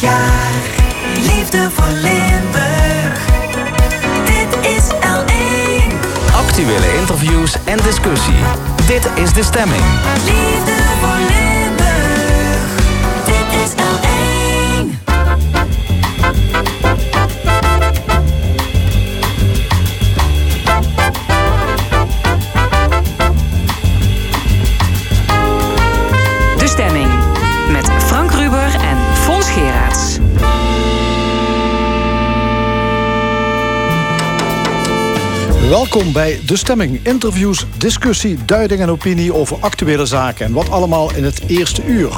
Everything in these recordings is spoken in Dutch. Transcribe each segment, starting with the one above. jaar. Liefde voor Limburg. Dit is L1. Actuele interviews en discussie. Dit is de stemming. Liefde voor Limburg. Dit is L1. De stemming. Met Frank Ruber en Fons Geraerts. Welkom bij De Stemming. Interviews, discussie, duiding en opinie over actuele zaken. En wat allemaal in het eerste uur.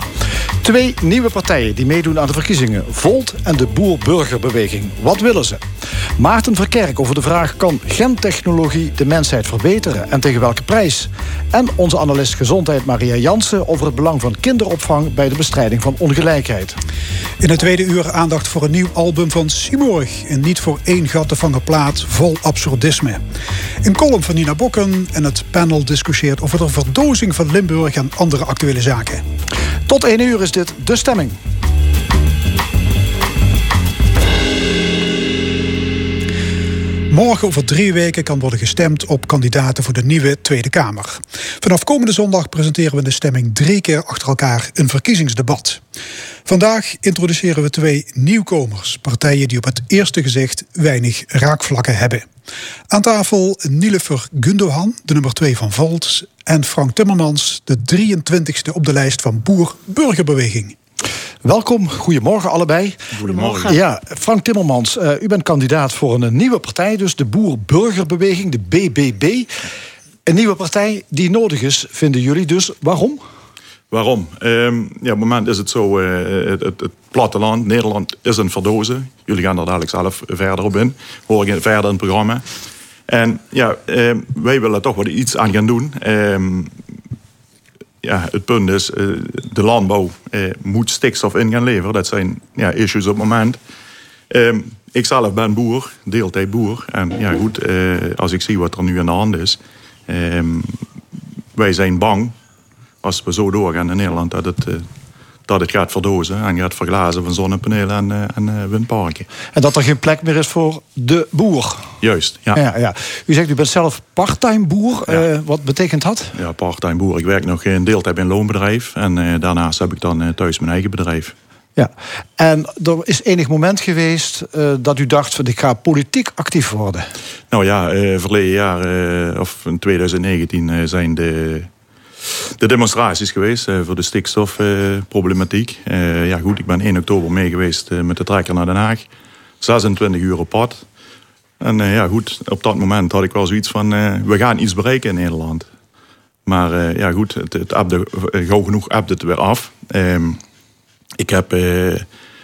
Twee nieuwe partijen die meedoen aan de verkiezingen. Volt en de Boer-Burgerbeweging. Wat willen ze? Maarten Verkerk over de vraag... kan gentechnologie de mensheid verbeteren en tegen welke prijs? En onze analist gezondheid Maria Jansen... over het belang van kinderopvang bij de bestrijding van ongelijkheid. In het tweede uur aandacht voor een nieuw album van Simurgh... en niet voor één gat te vangen plaat vol absurdisme. Een column van Nina Bokken en het panel discussieert... over de verdozing van Limburg en andere actuele zaken. Tot 1 uur is dit De Stemming. Morgen over 3 weken kan worden gestemd op kandidaten voor de nieuwe Tweede Kamer. Vanaf komende zondag presenteren we De Stemming 3 keer achter elkaar een verkiezingsdebat. Vandaag introduceren we 2 nieuwkomers. Partijen die op het eerste gezicht weinig raakvlakken hebben. Aan tafel Nilüfer Gündoğan, de nummer 2 van Volt... en Frank Timmermans, de 23e op de lijst van Boer-Burgerbeweging. Welkom, goedemorgen allebei. Goedemorgen. Ja, Frank Timmermans, u bent kandidaat voor een nieuwe partij... dus de Boer-Burgerbeweging, de BBB. Een nieuwe partij die nodig is, vinden jullie dus. Waarom? Waarom? Ja, op het moment is het zo, het platteland, Nederland is een verdozen. Jullie gaan er dadelijk zelf verder op in. Hoor ik verder in het programma. En ja, wij willen toch wel iets aan gaan doen. Ja, het punt is, de landbouw moet stikstof in gaan leveren. Dat zijn ja, issues op het moment. Ik zelf ben boer, deeltijd boer. En ja goed, als ik zie wat er nu aan de hand is. Wij zijn bang, als we zo doorgaan in Nederland... dat het gaat verdozen en gaat verglazen van zonnepanelen en windparken. En dat er geen plek meer is voor de boer. Juist, ja. Ja. U zegt, u bent zelf parttime boer. Ja. Wat betekent dat? Ja, parttime boer. Ik werk nog een deeltijd in een loonbedrijf. En daarnaast heb ik dan thuis mijn eigen bedrijf. Ja, en er is enig moment geweest dat u dacht... van, ik ga politiek actief worden. Nou ja, verleden jaar, of in 2019, zijn de demonstraties geweest voor de stikstofproblematiek. Ja goed, ik ben 1 oktober mee geweest met de trekker naar Den Haag. 26 uur op pad. En ja goed, op dat moment had ik wel zoiets van... we gaan iets bereiken in Nederland. Maar ja goed, gauw genoeg ebde het weer af. Ik heb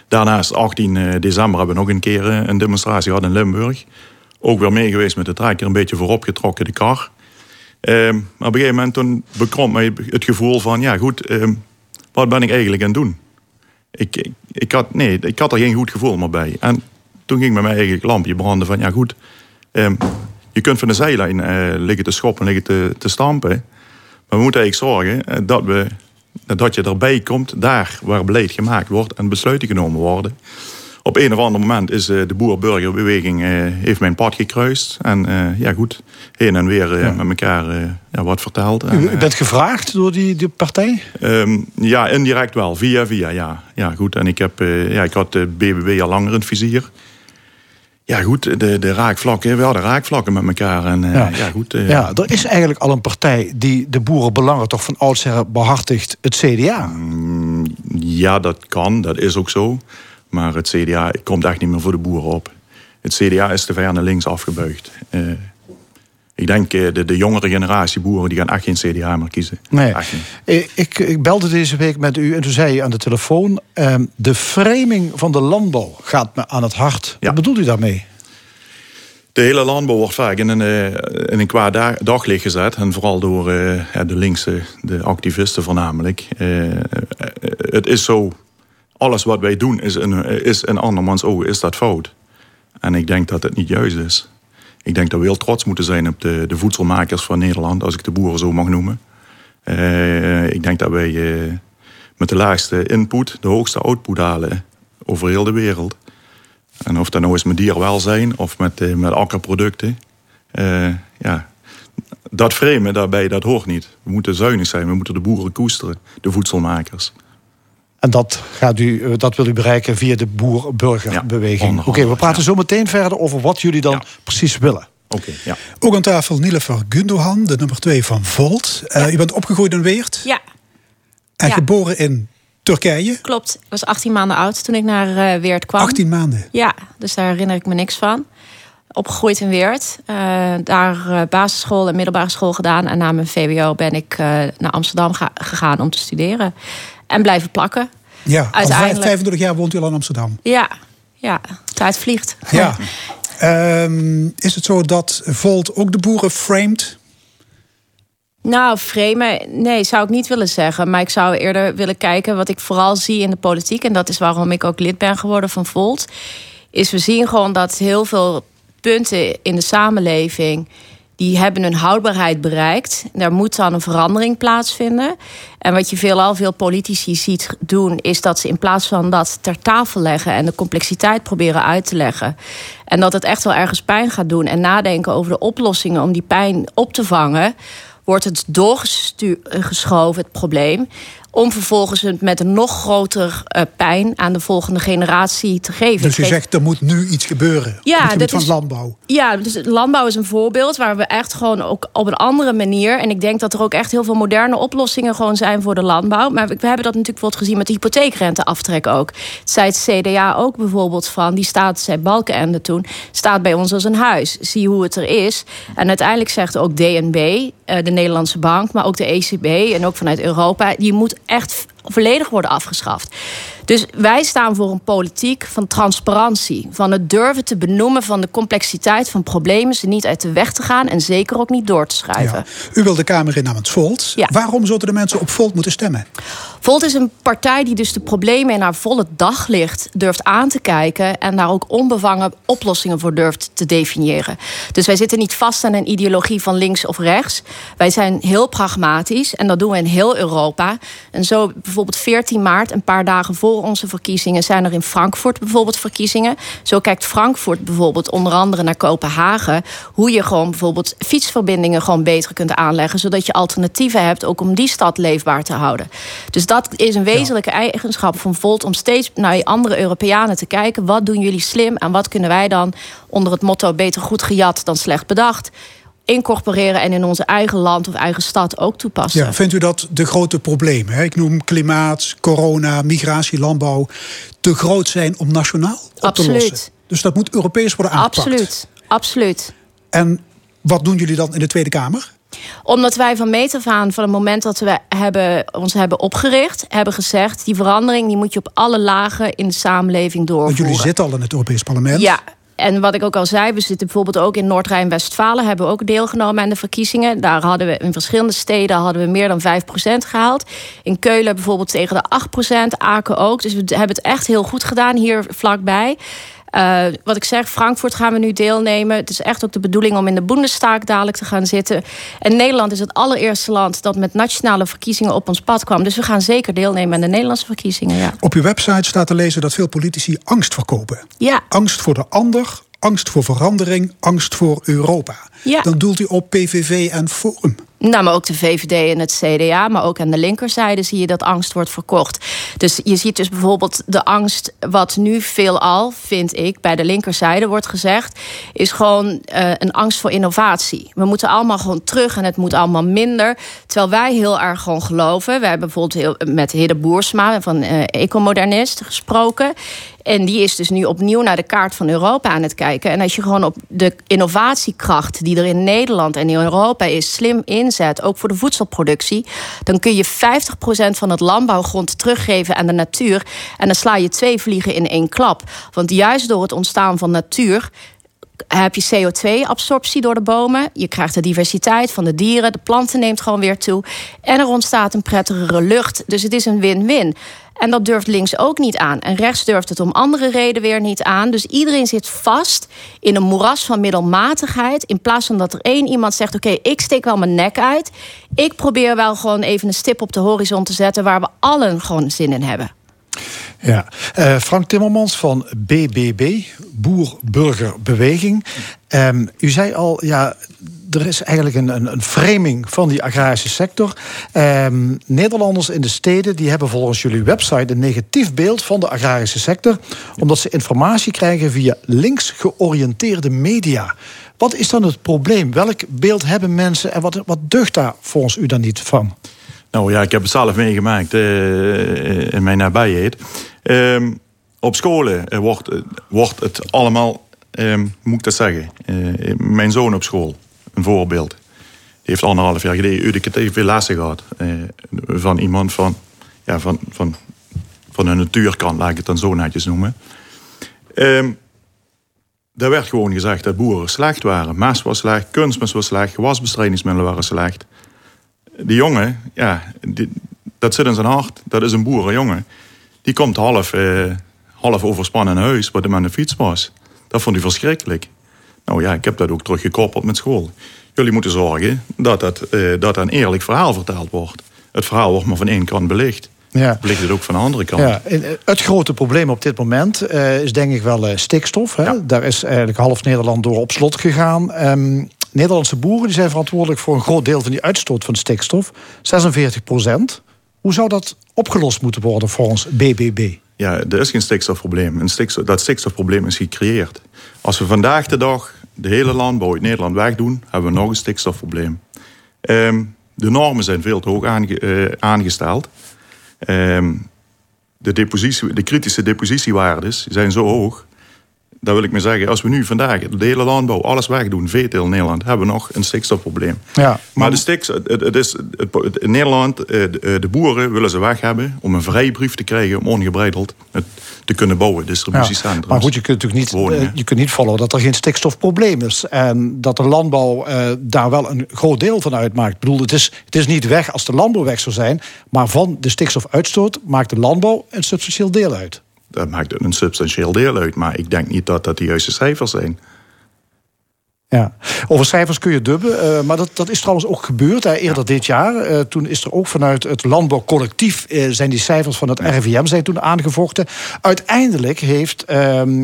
daarnaast 18 december hebben we nog een keer een demonstratie gehad in Limburg. Ook weer mee geweest met de trekker, een beetje vooropgetrokken de kar... Maar op een gegeven moment toen bekromp mij het gevoel van... ja goed, wat ben ik eigenlijk aan het doen? Ik had er geen goed gevoel meer bij. En toen ging bij mij eigenlijk het lampje branden van... ja goed, je kunt van de zijlijn liggen te schoppen, liggen te stampen. Maar we moeten eigenlijk zorgen dat je erbij komt... daar waar beleid gemaakt wordt en besluiten genomen worden. Op een of ander moment is de Boer-Burgerbeweging heeft mijn pad gekruist. En ja goed, heen en weer met elkaar wat verteld. U bent gevraagd door die partij? Ja, indirect wel. Via, ja. Ja goed, en ik had de BBB al langer in het vizier. Ja goed, de raakvlakken, we hadden raakvlakken met elkaar. En, goed, ja, er is eigenlijk al een partij die de boerenbelangen toch van oudsher behartigt, het CDA. Ja, dat kan, dat is ook zo. Maar het CDA komt echt niet meer voor de boeren op. Het CDA is te ver naar links afgebuigd. Ik denk de jongere generatie boeren... die gaan echt geen CDA meer kiezen. Nee. Ik belde deze week met u en toen zei je aan de telefoon... de framing van de landbouw gaat me aan het hart. Ja. Wat bedoelt u daarmee? De hele landbouw wordt vaak in een kwaad daglicht gezet. En vooral door de linkse, de activisten voornamelijk. Het is zo... Alles wat wij doen is in andermans ogen, is dat fout. En ik denk dat het niet juist is. Ik denk dat we heel trots moeten zijn op de voedselmakers van Nederland... als ik de boeren zo mag noemen. Ik denk dat wij met de laagste input de hoogste output halen... over heel de wereld. En of dat nou is met dierwelzijn of met akkerproducten. Dat framen daarbij, dat hoort niet. We moeten zuinig zijn, we moeten de boeren koesteren, de voedselmakers. En dat wil u bereiken via de Boer-Burgerbeweging. Ja, Oké, we praten zo meteen verder over wat jullie dan precies willen. Oké. Ook aan tafel Nilüfer Gündoğan, de nummer 2 van Volt. U bent opgegroeid in Weert. Ja. En geboren in Turkije. Klopt, ik was 18 maanden oud toen ik naar Weert kwam. 18 maanden? Ja, dus daar herinner ik me niks van. Opgegroeid in Weert. Daar basisschool en middelbare school gedaan. En na mijn VWO ben ik naar Amsterdam gegaan om te studeren. En blijven plakken. Ja, uiteindelijk... al 35 jaar woont u al in Amsterdam. Ja. Tijd vliegt. Ja. Is het zo dat Volt ook de boeren framed? Nou, framen, nee, zou ik niet willen zeggen. Maar ik zou eerder willen kijken wat ik vooral zie in de politiek. En dat is waarom ik ook lid ben geworden van Volt. Is we zien gewoon dat heel veel punten in de samenleving... die hebben hun houdbaarheid bereikt. Daar moet dan een verandering plaatsvinden. En wat je veelal veel politici ziet doen... is dat ze in plaats van dat ter tafel leggen... en de complexiteit proberen uit te leggen... en dat het echt wel ergens pijn gaat doen... en nadenken over de oplossingen om die pijn op te vangen... wordt het doorgeschoven, het probleem... om vervolgens het met een nog groter pijn aan de volgende generatie te geven. Dus je zegt, er moet nu iets gebeuren op het gebied van landbouw. Ja, dus landbouw is een voorbeeld waar we echt gewoon ook op een andere manier... en ik denk dat er ook echt heel veel moderne oplossingen gewoon zijn voor de landbouw. Maar we hebben dat natuurlijk bijvoorbeeld gezien met de hypotheekrenteaftrek ook. Het zei het CDA ook bijvoorbeeld van, die staat, zei Balkenende toen... staat bij ons als een huis, zie hoe het er is. En uiteindelijk zegt ook DNB, de Nederlandse bank... maar ook de ECB en ook vanuit Europa, die moet echt volledig worden afgeschaft. Dus wij staan voor een politiek van transparantie. Van het durven te benoemen van de complexiteit van problemen... ze niet uit de weg te gaan en zeker ook niet door te schuiven. Ja. U wil de Kamer in namens Volt. Ja. Waarom zouden de mensen op Volt moeten stemmen? Volt is een partij die dus de problemen in haar volle daglicht durft aan te kijken... en daar ook onbevangen oplossingen voor durft te definiëren. Dus wij zitten niet vast aan een ideologie van links of rechts. Wij zijn heel pragmatisch en dat doen we in heel Europa. En zo bijvoorbeeld 14 maart, een paar dagen voor onze verkiezingen... zijn er in Frankfurt bijvoorbeeld verkiezingen. Zo kijkt Frankfurt bijvoorbeeld onder andere naar Kopenhagen... hoe je gewoon bijvoorbeeld fietsverbindingen gewoon beter kunt aanleggen... zodat je alternatieven hebt ook om die stad leefbaar te houden. Dus dat is een wezenlijke eigenschap van Volt... om steeds naar andere Europeanen te kijken. Wat doen jullie slim en wat kunnen wij dan onder het motto... beter goed gejat dan slecht bedacht... incorporeren en in onze eigen land of eigen stad ook toepassen. Ja, vindt u dat de grote problemen, ik noem klimaat, corona, migratie, landbouw... te groot zijn om nationaal op te lossen? Dus dat moet Europees worden aangepakt? Absoluut. En wat doen jullie dan in de Tweede Kamer? Omdat wij van meet af aan, van het moment dat we ons hebben opgericht... hebben gezegd, die verandering die moet je op alle lagen in de samenleving doorvoeren. Want jullie zitten al in het Europees Parlement. Ja. En wat ik ook al zei, we zitten bijvoorbeeld ook in Noord-Rijn-Westfalen... hebben we ook deelgenomen aan de verkiezingen. Daar hadden we in verschillende steden meer dan 5% gehaald. In Keulen bijvoorbeeld tegen de 8%, Aken ook. Dus we hebben het echt heel goed gedaan hier vlakbij. Wat ik zeg, Frankfurt gaan we nu deelnemen. Het is echt ook de bedoeling om in de Bundestag dadelijk te gaan zitten. En Nederland is het allereerste land dat met nationale verkiezingen op ons pad kwam. Dus we gaan zeker deelnemen aan de Nederlandse verkiezingen. Ja. Op uw website staat te lezen dat veel politici angst verkopen. Ja. Angst voor de ander, angst voor verandering, angst voor Europa. Ja. Dan doelt u op PVV en Forum. Nou, maar ook de VVD en het CDA, maar ook aan de linkerzijde zie je dat angst wordt verkocht. Dus je ziet dus bijvoorbeeld de angst, wat nu veelal, vind ik, bij de linkerzijde wordt gezegd, is gewoon een angst voor innovatie. We moeten allemaal gewoon terug en het moet allemaal minder. Terwijl wij heel erg gewoon geloven. We hebben bijvoorbeeld met Hidde Boersma van Ecomodernist gesproken. En die is dus nu opnieuw naar de kaart van Europa aan het kijken. En als je gewoon op de innovatiekracht die er in Nederland en in Europa is slim inzet, ook voor de voedselproductie, dan kun je 50% van het landbouwgrond teruggeven aan de natuur. En dan sla je 2 vliegen in 1 klap. Want juist door het ontstaan van natuur heb je CO2-absorptie door de bomen. Je krijgt de diversiteit van de dieren. De planten neemt gewoon weer toe. En er ontstaat een prettigere lucht. Dus het is een win-win. En dat durft links ook niet aan. En rechts durft het om andere redenen weer niet aan. Dus iedereen zit vast in een moeras van middelmatigheid. In plaats van dat er één iemand zegt... oké, ik steek wel mijn nek uit. Ik probeer wel gewoon even een stip op de horizon te zetten... waar we allen gewoon zin in hebben. Ja, Frank Timmermans van BBB, Boer-Burgerbeweging. U zei al, ja, er is eigenlijk een framing van die agrarische sector. Nederlanders in de steden die hebben volgens jullie website een negatief beeld van de agrarische sector, omdat ze informatie krijgen via links georiënteerde media. Wat is dan het probleem? Welk beeld hebben mensen en wat deugt daar volgens u dan niet van? Nou ja, ik heb het zelf meegemaakt in mijn nabijheid. Op scholen wordt het allemaal, moet ik dat zeggen? Mijn zoon op school, een voorbeeld. Die heeft 1,5 jaar geleden educatieve lessen gehad. Van iemand van de natuurkant, laat ik het dan zo netjes noemen. Daar werd gewoon gezegd dat boeren slecht waren. Mest was slecht, kunstmest was slecht, gewasbestrijdingsmiddelen waren slecht. Die jongen, ja, dat zit in zijn hart. Dat is een boerenjongen. Die komt half overspannen naar huis, wat hem aan de fiets was. Dat vond hij verschrikkelijk. Nou ja, ik heb dat ook teruggekoppeld met school. Jullie moeten zorgen dat een eerlijk verhaal verteld wordt. Het verhaal wordt maar van één kant belicht. Ja. Ligt het ook van de andere kant. Ja, het grote probleem op dit moment is denk ik wel stikstof. Hè? Ja. Daar is eigenlijk half Nederland door op slot gegaan. Nederlandse boeren die zijn verantwoordelijk voor een groot deel van die uitstoot van stikstof. 46%. Hoe zou dat opgelost moeten worden volgens BBB? Ja, er is geen stikstofprobleem. Dat stikstofprobleem is gecreëerd. Als we vandaag de dag de hele landbouw in Nederland wegdoen, hebben we nog een stikstofprobleem. De normen zijn veel te hoog aangesteld. De kritische depositiewaardes zijn zo hoog. Dat wil ik maar zeggen, als we nu vandaag de hele landbouw, alles wegdoen, veeteelt in Nederland, hebben we nog een stikstofprobleem. Ja, maar in Nederland, de boeren willen ze weg hebben om een vrijbrief te krijgen om ongebreideld te kunnen bouwen, distributiecentra. Ja, maar goed, je kunt natuurlijk niet volgen dat er geen stikstofprobleem is. En dat de landbouw daar wel een groot deel van uitmaakt. Ik bedoel, het is niet weg als de landbouw weg zou zijn, maar van de stikstofuitstoot maakt de landbouw een substantieel deel uit. Dat maakt een substantieel deel uit, maar ik denk niet dat de juiste cijfers zijn. Ja, over cijfers kun je dubben, maar dat is trouwens ook gebeurd eerder dit jaar. Toen is er ook vanuit het landbouwcollectief zijn die cijfers van het RIVM zijn toen aangevochten. Uiteindelijk heeft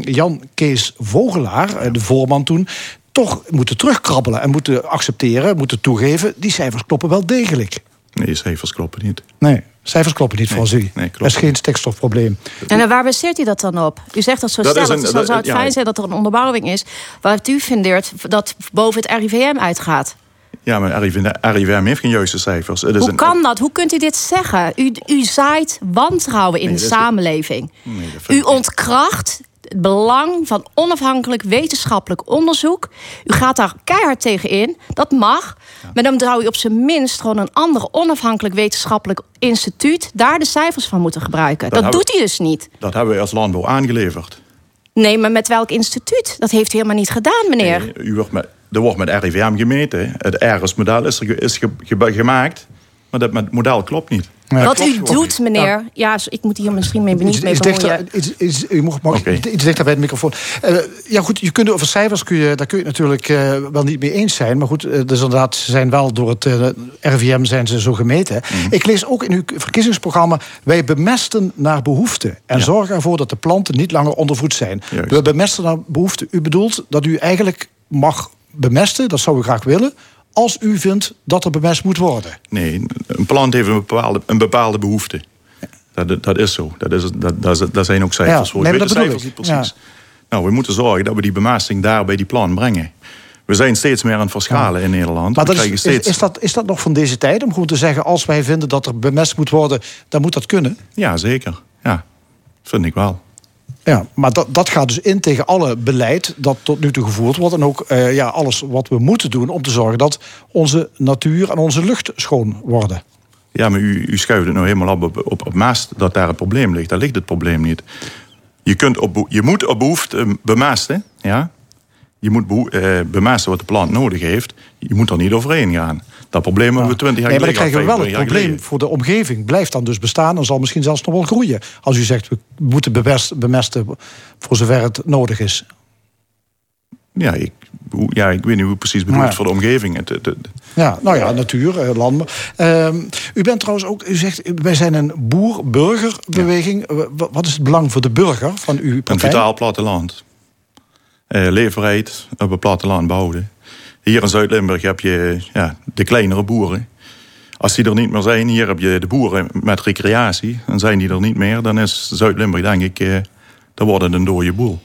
Jan Kees Vogelaar, de voorman toen, toch moeten terugkrabbelen en moeten accepteren, moeten toegeven, die cijfers kloppen wel degelijk. Nee, cijfers kloppen niet. Nee. Cijfers kloppen niet volgens u. Nee, er is geen stikstofprobleem. En waar baseert u dat dan op? U zegt dat zo stellig, dus dan zou het fijn zijn dat er een onderbouwing is wat u vindeert dat boven het RIVM uitgaat. Ja, maar RIVM heeft geen juiste cijfers. Hoe kan dat? Hoe kunt u dit zeggen? U zaait wantrouwen in de samenleving. U ontkracht het belang van onafhankelijk wetenschappelijk onderzoek. U gaat daar keihard tegen in. Dat mag. Ja. Maar dan zou u op zijn minst gewoon een ander onafhankelijk wetenschappelijk instituut daar de cijfers van moeten gebruiken. Dat doet u dus niet. Dat hebben we als landbouw aangeleverd. Nee, maar met welk instituut? Dat heeft u helemaal niet gedaan, meneer. Nee, er wordt met RIVM gemeten. Het ERS-model is gemaakt. Maar dat model klopt niet. Wat u doet, meneer... Ja, ik moet hier misschien niet mee bemoeien. U mag iets dichter bij het microfoon. Ja goed, je kunt over cijfers... daar kun je het natuurlijk wel niet mee eens zijn. Maar goed, dus inderdaad, ze zijn wel door het RIVM zijn ze zo gemeten. Mm-hmm. Ik lees ook in uw verkiezingsprogramma... wij bemesten naar behoefte. En zorgen ervoor dat de planten niet langer ondervoed zijn. Juist. We bemesten naar behoefte. U bedoelt dat u eigenlijk mag bemesten. Dat zou u graag willen... als u vindt dat er bemest moet worden. Nee, een plant heeft een bepaalde behoefte. Dat is zo. Dat zijn ook cijfers voor. Nee, dat bedoel ik. Precies. Ja. Nou, we moeten zorgen dat we die bemesting daar bij die plant brengen. We zijn steeds meer aan het verschalen in Nederland. Maar is dat nog van deze tijd? Om gewoon te zeggen, als wij vinden dat er bemest moet worden... dan moet dat kunnen? Ja, zeker. Ja, vind ik wel. Ja, maar dat gaat dus in tegen alle beleid dat tot nu toe gevoerd wordt... en ook alles wat we moeten doen om te zorgen dat onze natuur en onze lucht schoon worden. Ja, maar u schuift het nou helemaal op mest dat daar het probleem ligt. Daar ligt het probleem niet. Je moet op behoefte bemesten. Ja? Je moet bemesten wat de plant nodig heeft. Je moet er niet overheen gaan. Dat probleem hebben we 20 jaar geleden. Maar dan krijgen we wel het probleem voor de omgeving. Blijft dan dus bestaan en zal misschien zelfs nog wel groeien. Als u zegt, we moeten bemesten voor zover het nodig is. Ik weet niet hoe precies bedoeld voor de omgeving. Natuur, landbouw. U bent trouwens ook, u zegt, wij zijn een boer-burgerbeweging. Ja. Wat is het belang voor de burger van uw partij? Een vitaal platteland. Leefbaarheid op het platteland behouden. Hier in Zuid-Limburg heb je de kleinere boeren. Als die er niet meer zijn, hier heb je de boeren met recreatie. En zijn die er niet meer, dan is Zuid-Limburg, denk ik, dan wordt het een dode boel.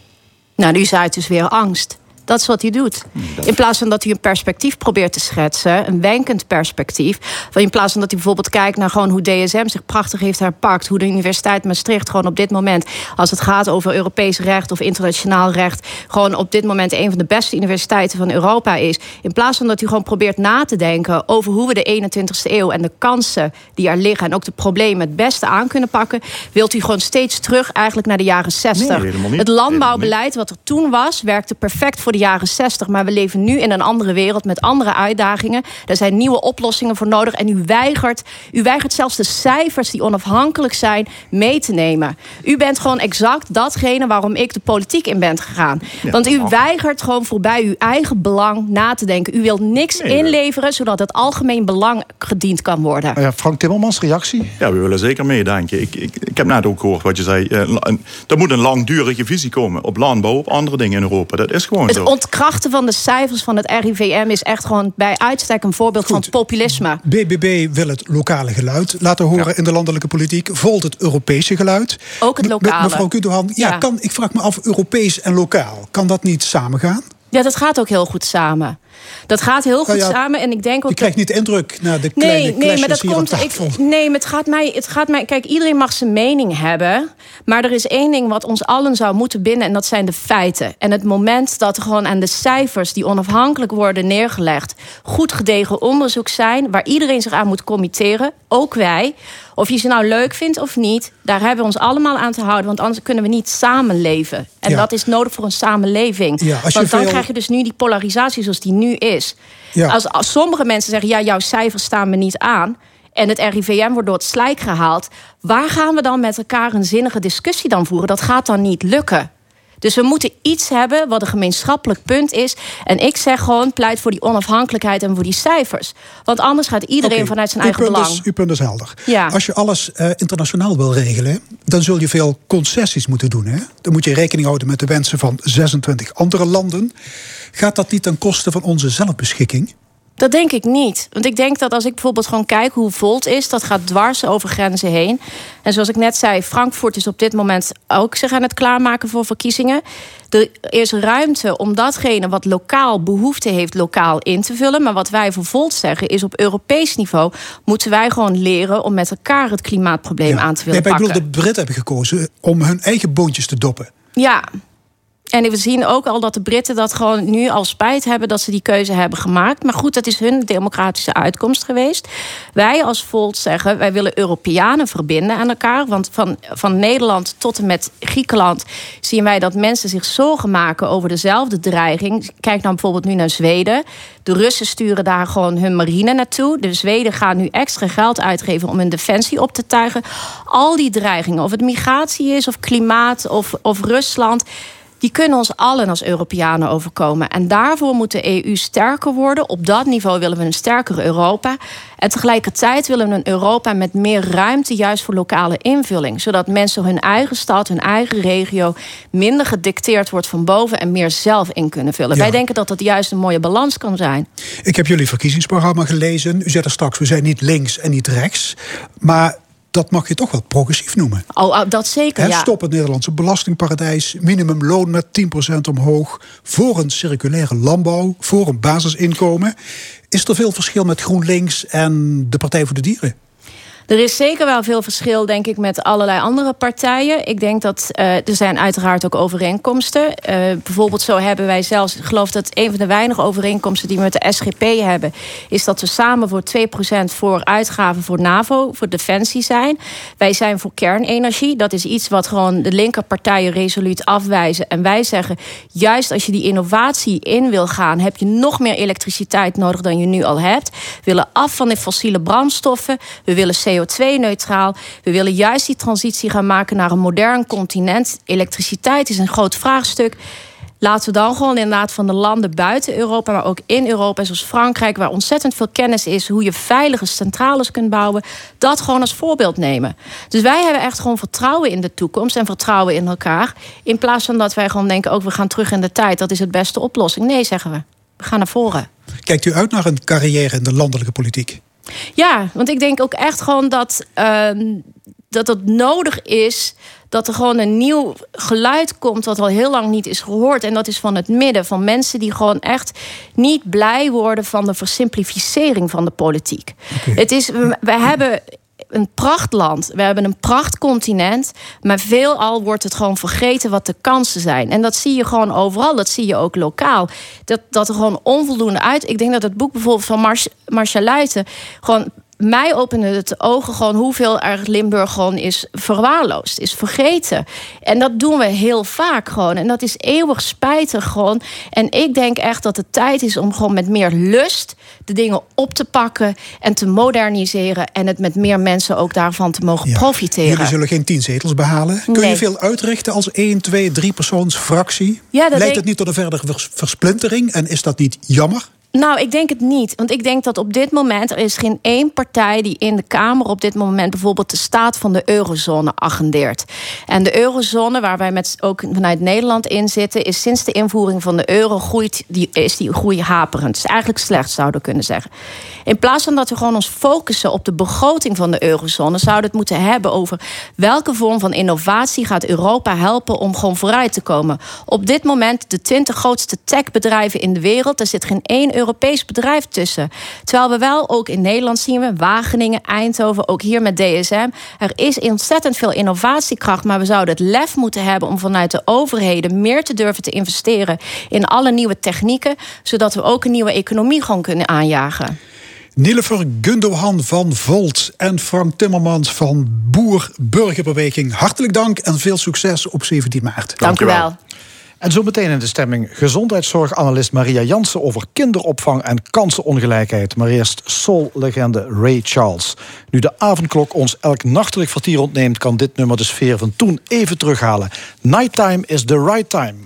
Nou, nu zaait dus weer angst. Dat is wat hij doet. In plaats van dat hij een perspectief probeert te schetsen, een wenkend perspectief. In plaats van dat hij bijvoorbeeld kijkt naar gewoon hoe DSM zich prachtig heeft herpakt. Hoe de Universiteit Maastricht gewoon op dit moment, als het gaat over Europees recht of internationaal recht, gewoon op dit moment een van de beste universiteiten van Europa is. In plaats van dat hij gewoon probeert na te denken over hoe we de 21ste eeuw en de kansen die er liggen en ook de problemen het beste aan kunnen pakken, wilt u gewoon steeds terug eigenlijk naar de jaren 60. Nee, helemaal niet. Het landbouwbeleid wat er toen was, werkte perfect voor de jaren 60, maar we leven nu in een andere wereld met andere uitdagingen. Er zijn nieuwe oplossingen voor nodig en u weigert zelfs de cijfers die onafhankelijk zijn mee te nemen. U bent gewoon exact datgene waarom ik de politiek in ben gegaan. Ja, want u weigert gewoon voorbij uw eigen belang na te denken. U wilt niks inleveren zodat het algemeen belang gediend kan worden. Ja, Frank Timmermans, reactie? Ja, we willen zeker meedenken. Ik heb net ook gehoord wat je zei. Er moet een langdurige visie komen op landbouw, op andere dingen in Europa. Dat is gewoon zo. Het ontkrachten van de cijfers van het RIVM is echt gewoon bij uitstek een voorbeeld van populisme. BBB wil het lokale geluid laten horen in de landelijke politiek. Volt het Europese geluid. Ook het lokale. Mevrouw Gündoğan, ik vraag me af, Europees en lokaal, kan dat niet samengaan? Ja, dat gaat ook heel goed samen. Dat gaat heel goed samen en ik denk ook. Je krijgt niet de indruk naar de kleine clashes hier aan tafel. Het gaat mij. Kijk, iedereen mag zijn mening hebben, maar er is één ding wat ons allen zou moeten binden en dat zijn de feiten. En het moment dat er gewoon aan de cijfers die onafhankelijk worden neergelegd, goed gedegen onderzoek zijn, waar iedereen zich aan moet committeren, ook wij. Of je ze nou leuk vindt of niet, daar hebben we ons allemaal aan te houden. Want anders kunnen we niet samenleven. En dat is nodig voor een samenleving. Ja, want dan krijg je dus nu die polarisatie zoals die nu is. Ja. Als sommige mensen zeggen, jouw cijfers staan me niet aan. En het RIVM wordt door het slijk gehaald. Waar gaan we dan met elkaar een zinnige discussie dan voeren? Dat gaat dan niet lukken. Dus we moeten iets hebben wat een gemeenschappelijk punt is. En ik zeg gewoon, pleit voor die onafhankelijkheid en voor die cijfers. Want anders gaat iedereen vanuit zijn eigen belang. Uw punt is helder. Ja. Als je alles internationaal wil regelen, dan zul je veel concessies moeten doen. Hè? Dan moet je rekening houden met de wensen van 26 andere landen. Gaat dat niet ten koste van onze zelfbeschikking? Dat denk ik niet. Want ik denk dat als ik bijvoorbeeld gewoon kijk hoe Volt is, dat gaat dwars over grenzen heen. En zoals ik net zei, Frankfurt is op dit moment ook zich aan het klaarmaken voor verkiezingen. Er is ruimte om datgene wat lokaal behoefte heeft, lokaal in te vullen. Maar wat wij voor Volt zeggen is, op Europees niveau moeten wij gewoon leren om met elkaar het klimaatprobleem aan te willen pakken. Ik bedoel, de Britten hebben gekozen om hun eigen boontjes te doppen. Ja. En we zien ook al dat de Britten dat gewoon nu al spijt hebben dat ze die keuze hebben gemaakt. Maar goed, dat is hun democratische uitkomst geweest. Wij als Volt zeggen, wij willen Europeanen verbinden aan elkaar. Want van Nederland tot en met Griekenland zien wij dat mensen zich zorgen maken over dezelfde dreiging. Kijk nou bijvoorbeeld nu naar Zweden. De Russen sturen daar gewoon hun marine naartoe. De Zweden gaan nu extra geld uitgeven om hun defensie op te tuigen. Al die dreigingen, of het migratie is, of klimaat, of Rusland, die kunnen ons allen als Europeanen overkomen. En daarvoor moet de EU sterker worden. Op dat niveau willen we een sterkere Europa. En tegelijkertijd willen we een Europa met meer ruimte, juist voor lokale invulling. Zodat mensen hun eigen stad, hun eigen regio minder gedicteerd wordt van boven en meer zelf in kunnen vullen. Ja. Wij denken dat dat juist een mooie balans kan zijn. Ik heb jullie verkiezingsprogramma gelezen. U zegt er straks, we zijn niet links en niet rechts. Maar dat mag je toch wel progressief noemen. Oh, dat zeker, ja. Stop het Nederlandse belastingparadijs, minimumloon met 10% omhoog, voor een circulaire landbouw, voor een basisinkomen. Is er veel verschil met GroenLinks en de Partij voor de Dieren? Er is zeker wel veel verschil, denk ik, met allerlei andere partijen. Ik denk dat er zijn uiteraard ook overeenkomsten. Bijvoorbeeld zo hebben wij zelfs, ik geloof dat een van de weinige overeenkomsten die we met de SGP hebben, is dat we samen voor 2% voor uitgaven voor NAVO, voor defensie zijn. Wij zijn voor kernenergie. Dat is iets wat gewoon de linkerpartijen resoluut afwijzen. En wij zeggen, juist als je die innovatie in wil gaan, heb je nog meer elektriciteit nodig dan je nu al hebt. We willen af van de fossiele brandstoffen. We willen CO2-neutraal. We willen juist die transitie gaan maken naar een modern continent. Elektriciteit is een groot vraagstuk. laten we dan gewoon inderdaad van de landen buiten Europa, maar ook in Europa, zoals Frankrijk, waar ontzettend veel kennis is hoe je veilige centrales kunt bouwen, dat gewoon als voorbeeld nemen. Dus wij hebben echt gewoon vertrouwen in de toekomst en vertrouwen in elkaar, in plaats van dat wij gewoon denken, ook we gaan terug in de tijd, dat is het beste oplossing. Nee, zeggen we. We gaan naar voren. Kijkt u uit naar een carrière in de landelijke politiek? Ja, want ik denk ook echt gewoon dat het nodig is dat er gewoon een nieuw geluid komt wat al heel lang niet is gehoord. En dat is van het midden, van mensen die gewoon echt niet blij worden van de versimplificering van de politiek. Okay. We hebben een prachtland, we hebben een prachtcontinent, maar veelal wordt het gewoon vergeten wat de kansen zijn. En dat zie je gewoon overal, dat zie je ook lokaal. Dat er gewoon onvoldoende uit... Ik denk dat het boek bijvoorbeeld van Marcia Luiten gewoon... Mij opende het de ogen gewoon hoeveel er Limburg gewoon is verwaarloosd, is vergeten. En dat doen we heel vaak gewoon. En dat is eeuwig spijtig gewoon. En ik denk echt dat het tijd is om gewoon met meer lust de dingen op te pakken en te moderniseren en het met meer mensen ook daarvan te mogen profiteren. Jullie zullen geen 10 zetels behalen. Kun je veel uitrichten als 1, 2, 3 persoons fractie? Ja, leidt het niet tot een verdere versplintering? En is dat niet jammer? Nou, ik denk het niet. Want ik denk dat op dit moment... er is geen één partij die in de Kamer op dit moment... bijvoorbeeld de staat van de eurozone agendeert. En de eurozone, waar wij ook vanuit Nederland in zitten... is sinds de invoering van de euro is die groei haperend. Dus eigenlijk slecht, zouden we kunnen zeggen. In plaats van dat we gewoon ons focussen op de begroting van de eurozone... zouden we het moeten hebben over welke vorm van innovatie... gaat Europa helpen om gewoon vooruit te komen. Op dit moment de 20 grootste techbedrijven in de wereld... er zit geen één Europees bedrijf tussen. Terwijl we wel ook in Nederland zien we... Wageningen, Eindhoven, ook hier met DSM... er is ontzettend veel innovatiekracht... maar we zouden het lef moeten hebben... om vanuit de overheden meer te durven te investeren... in alle nieuwe technieken... zodat we ook een nieuwe economie gewoon kunnen aanjagen. Nilüfer Gündoğan van Volt en Frank Timmermans van Boer-Burgerbeweging. Hartelijk dank en veel succes op 17 maart. Dank u wel. En zo meteen in de stemming gezondheidszorganalist Maria Jansen... over kinderopvang en kansenongelijkheid. Maar eerst soul-legende Ray Charles. Nu de avondklok ons elk nachtelijk kwartier ontneemt... kan dit nummer de sfeer van toen even terughalen. Nighttime is the right time.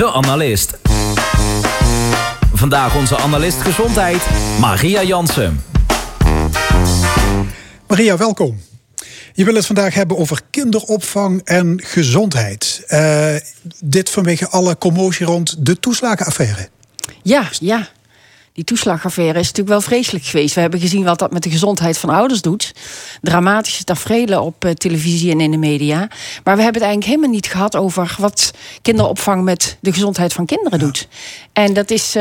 De Analist. Vandaag onze analist gezondheid, Maria Jansen. Maria, welkom. Je wil het vandaag hebben over kinderopvang en gezondheid. Dit vanwege alle commotie rond de toeslagenaffaire. Ja. Die toeslagaffaire is natuurlijk wel vreselijk geweest. We hebben gezien wat dat met de gezondheid van ouders doet. Dramatische taferelen op televisie en in de media. Maar we hebben het eigenlijk helemaal niet gehad over wat kinderopvang met de gezondheid van kinderen doet. En dat is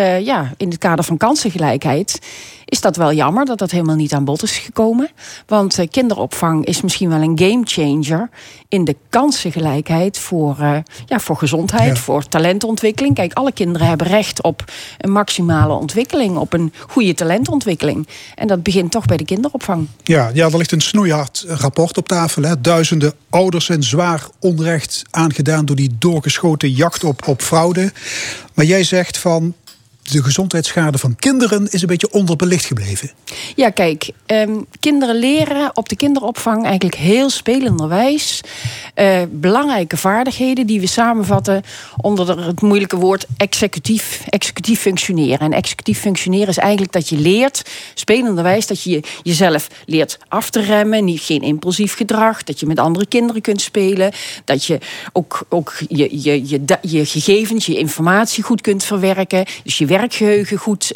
in het kader van kansengelijkheid is dat wel jammer dat dat helemaal niet aan bod is gekomen. Want kinderopvang is misschien wel een gamechanger in de kansengelijkheid voor gezondheid, voor talentontwikkeling. Kijk, alle kinderen hebben recht op een maximale ontwikkeling, op een goede talentontwikkeling. En dat begint toch bij de kinderopvang. Ja, er ligt een snoeihard rapport op tafel. Hè. Duizenden ouders zijn zwaar onrecht aangedaan door die doorgeschoten jacht op fraude. Maar jij zegt van, de gezondheidsschade van kinderen is een beetje onderbelicht gebleven. Ja, kijk, kinderen leren op de kinderopvang eigenlijk heel spelenderwijs belangrijke vaardigheden die we samenvatten onder het moeilijke woord executief functioneren. En executief functioneren is eigenlijk dat je leert, spelenderwijs, dat je jezelf leert af te remmen, geen impulsief gedrag, dat je met andere kinderen kunt spelen, dat je ook je gegevens, je informatie goed kunt verwerken, dus je werkgeheugen goed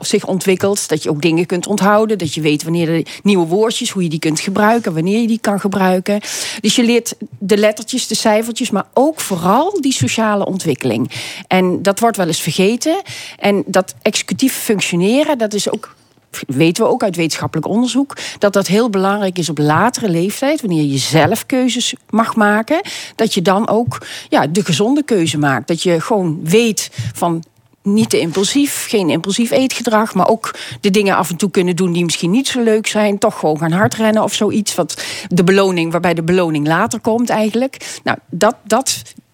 zich ontwikkelt. Dat je ook dingen kunt onthouden. Dat je weet wanneer de nieuwe woordjes, hoe je die kunt gebruiken. Wanneer je die kan gebruiken. Dus je leert de lettertjes, de cijfertjes. Maar ook vooral die sociale ontwikkeling. En dat wordt wel eens vergeten. En dat executief functioneren, dat is ook, weten we ook uit wetenschappelijk onderzoek, dat heel belangrijk is op latere leeftijd, wanneer je zelf keuzes mag maken. Dat je dan ook de gezonde keuze maakt. Dat je gewoon weet van, niet te impulsief, geen impulsief eetgedrag, maar ook de dingen af en toe kunnen doen die misschien niet zo leuk zijn. Toch gewoon gaan hardrennen of zoiets. Waarbij de beloning later komt eigenlijk. Nou,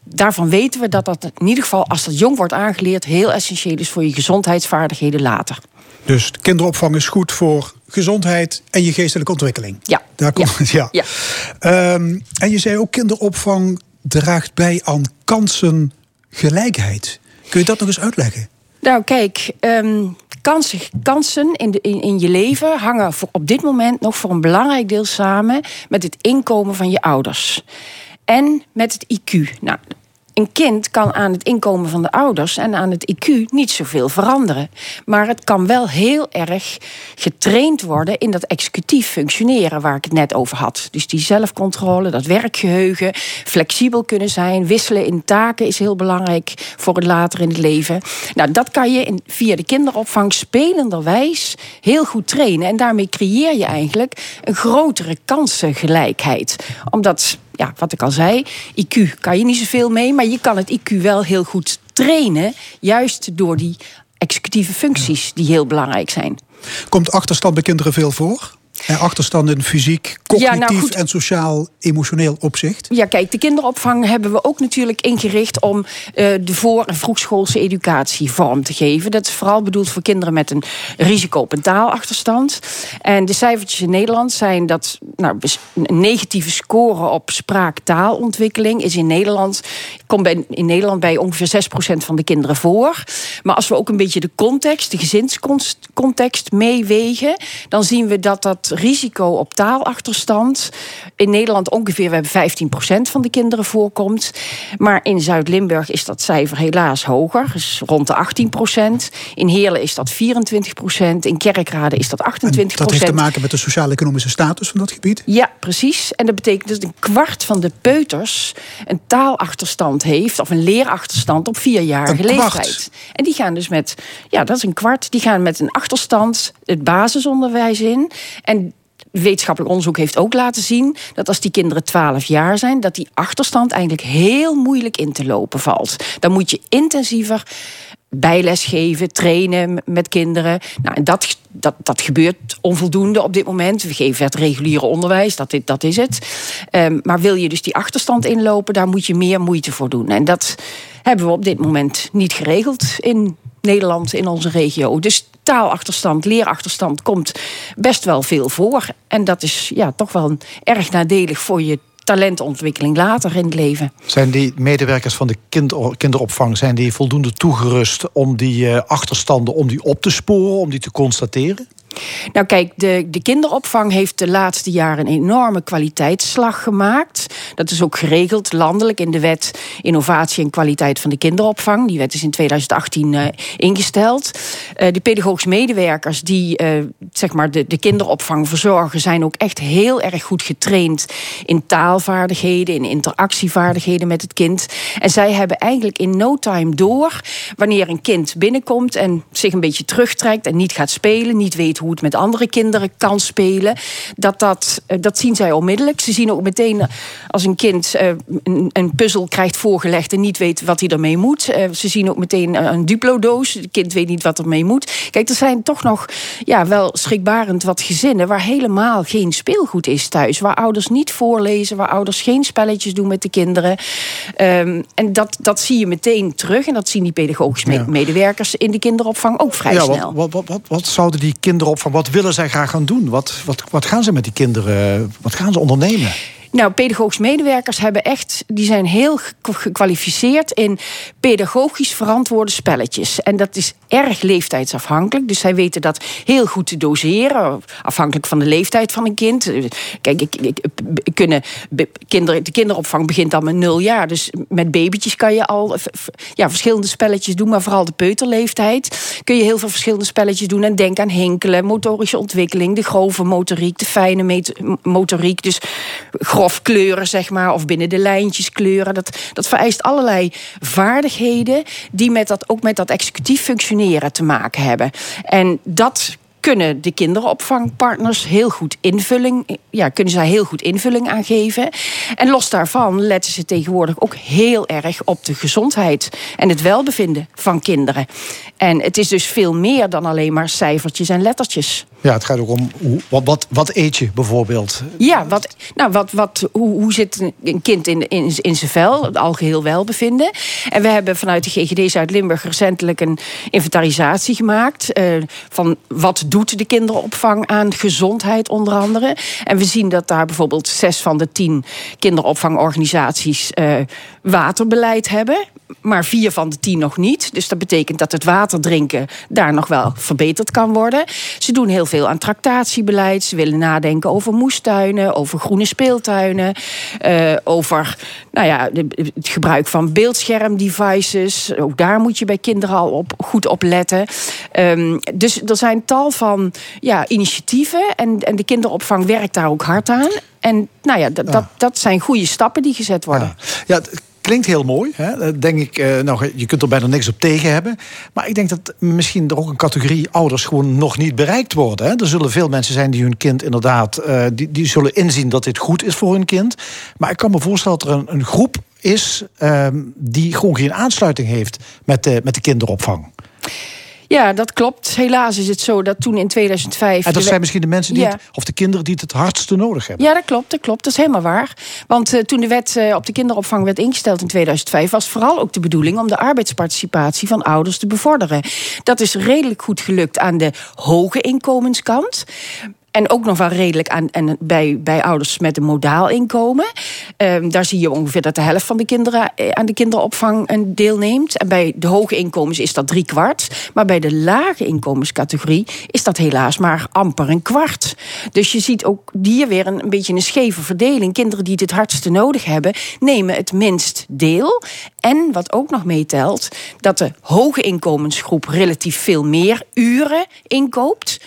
daarvan weten we dat in ieder geval, als dat jong wordt aangeleerd, heel essentieel is voor je gezondheidsvaardigheden later. Dus kinderopvang is goed voor gezondheid en je geestelijke ontwikkeling. Ja. Daar komt het, ja. En je zei ook, kinderopvang draagt bij aan kansengelijkheid. Kun je dat nog eens uitleggen? Nou, kijk, kansen in je leven hangen op dit moment nog voor een belangrijk deel samen met het inkomen van je ouders. En met het IQ. Nou, een kind kan aan het inkomen van de ouders en aan het IQ niet zoveel veranderen. Maar het kan wel heel erg getraind worden in dat executief functioneren waar ik het net over had. Dus die zelfcontrole, dat werkgeheugen, flexibel kunnen zijn, wisselen in taken is heel belangrijk voor het later in het leven. Nou, dat kan je via de kinderopvang spelenderwijs heel goed trainen. En daarmee creëer je eigenlijk een grotere kansengelijkheid. Omdat, wat ik al zei, IQ kan je niet zoveel mee, maar je kan het IQ wel heel goed trainen, juist door die executieve functies die heel belangrijk zijn. Komt achterstand bij kinderen veel voor? Achterstand in fysiek, cognitief en sociaal-emotioneel opzicht? Ja, kijk, de kinderopvang hebben we ook natuurlijk ingericht om de voor- en vroegschoolse educatie vorm te geven. Dat is vooral bedoeld voor kinderen met een risico op een taalachterstand. En de cijfertjes in Nederland zijn dat een negatieve score op spraak-taalontwikkeling is komt in Nederland bij ongeveer 6% van de kinderen voor. Maar als we ook een beetje de context, de gezinscontext meewegen, dan zien we dat risico op taalachterstand in Nederland ongeveer, we hebben 15% van de kinderen voorkomt. Maar in Zuid-Limburg is dat cijfer helaas hoger, dus rond de 18%. In Heerlen is dat 24%. In Kerkrade is dat 28%. En dat heeft te maken met de sociaal-economische status van dat gebied? Ja, precies. En dat betekent dat een kwart van de peuters een taalachterstand heeft, of een leerachterstand op 4-jarige leeftijd. En die gaan dus met een achterstand het basisonderwijs in. En wetenschappelijk onderzoek heeft ook laten zien dat als die kinderen 12 jaar zijn, dat die achterstand eigenlijk heel moeilijk in te lopen valt. Dan moet je intensiever bijles geven, trainen met kinderen. Nou, en dat gebeurt onvoldoende op dit moment. We geven het reguliere onderwijs, dat is het. Maar wil je dus die achterstand inlopen, daar moet je meer moeite voor doen. En dat hebben we op dit moment niet geregeld in Nederland, in onze regio. Dus taalachterstand, leerachterstand komt best wel veel voor. En dat is toch wel erg nadelig voor je talentontwikkeling later in het leven. Zijn die medewerkers van de kinderopvang... zijn die voldoende toegerust om die achterstanden om die op te sporen, om die te constateren? Nou kijk, de kinderopvang heeft de laatste jaren een enorme kwaliteitsslag gemaakt. Dat is ook geregeld landelijk in de wet Innovatie en Kwaliteit van de Kinderopvang. Die wet is in 2018 ingesteld. De pedagogisch medewerkers die zeg maar de kinderopvang verzorgen... zijn ook echt heel erg goed getraind in taalvaardigheden... in interactievaardigheden met het kind. En zij hebben eigenlijk in no time door... wanneer een kind binnenkomt en zich een beetje terugtrekt... en niet gaat spelen, niet weet hoe het met andere kinderen kan spelen. Dat zien zij onmiddellijk. Ze zien ook meteen als een kind een puzzel krijgt voorgelegd... en niet weet wat hij ermee moet. Ze zien ook meteen een Duplo-doos. Het kind weet niet wat ermee moet. Kijk, er zijn toch nog wel schrikbarend wat gezinnen... waar helemaal geen speelgoed is thuis. Waar ouders niet voorlezen, waar ouders geen spelletjes doen met de kinderen. En dat zie je meteen terug. En dat zien die pedagogische medewerkers in de kinderopvang ook vrij snel. Wat zouden die kinderopvang, wat willen zij graag gaan doen? Wat gaan ze met die kinderen, wat gaan ze ondernemen? Nou, pedagogisch medewerkers die zijn heel gekwalificeerd in pedagogisch verantwoorde spelletjes. En dat is erg leeftijdsafhankelijk. Dus zij weten dat heel goed te doseren, afhankelijk van de leeftijd van een kind. Kijk, de kinderopvang begint al met 0 jaar. Dus met babytjes kan je al verschillende spelletjes doen, maar vooral de peuterleeftijd kun je heel veel verschillende spelletjes doen. En denk aan hinkelen, motorische ontwikkeling, de grove motoriek, de fijne motoriek. Dus grof kleuren, zeg maar, of binnen de lijntjes kleuren. Dat vereist allerlei vaardigheden die ook met dat executief functioneren te maken hebben. En dat kunnen de kinderopvangpartners heel goed invulling aan geven. En los daarvan letten ze tegenwoordig ook heel erg op de gezondheid en het welbevinden van kinderen. En het is dus veel meer dan alleen maar cijfertjes en lettertjes. Ja, het gaat ook om wat eet je bijvoorbeeld. Ja, hoe zit een kind in zijn vel, het algeheel welbevinden. En we hebben vanuit de GGD Zuid-Limburg recentelijk een inventarisatie gemaakt... van wat doet de kinderopvang aan gezondheid onder andere. En we zien dat daar bijvoorbeeld 6 van de 10 kinderopvangorganisaties waterbeleid hebben... maar 4 van de 10 nog niet. Dus dat betekent dat het water drinken daar nog wel verbeterd kan worden. Ze doen heel veel aan tractatiebeleid. Ze willen nadenken over moestuinen, over groene speeltuinen... over het gebruik van beeldschermdevices. Ook daar moet je bij kinderen al goed op letten. Dus er zijn tal van initiatieven... en de kinderopvang werkt daar ook hard aan. En dat zijn goede stappen die gezet worden. Ja. Klinkt heel mooi, hè? Denk ik. Je kunt er bijna niks op tegen hebben. Maar ik denk dat misschien er ook een categorie ouders gewoon nog niet bereikt worden. Hè? Er zullen veel mensen zijn die hun kind inderdaad... Die zullen inzien dat dit goed is voor hun kind. Maar ik kan me voorstellen dat er een groep is... die gewoon geen aansluiting heeft met de kinderopvang. Ja, dat klopt. Helaas is het zo dat toen in 2005... En dat zijn misschien de mensen die of de kinderen die het hardste nodig hebben. Ja, dat klopt. Dat is helemaal waar. Want toen de wet op de kinderopvang werd ingesteld in 2005... was vooral ook de bedoeling om de arbeidsparticipatie van ouders te bevorderen. Dat is redelijk goed gelukt aan de hoge inkomenskant... En ook nog wel redelijk bij ouders met een modaal inkomen. Daar zie je ongeveer dat de helft van de kinderen aan de kinderopvang deelneemt. En bij de hoge inkomens is dat 3/4. Maar bij de lage inkomenscategorie is dat helaas maar amper 1/4. Dus je ziet ook hier weer een beetje een scheve verdeling. Kinderen die dit hardste nodig hebben, nemen het minst deel. En wat ook nog meetelt, dat de hoge inkomensgroep relatief veel meer uren inkoopt...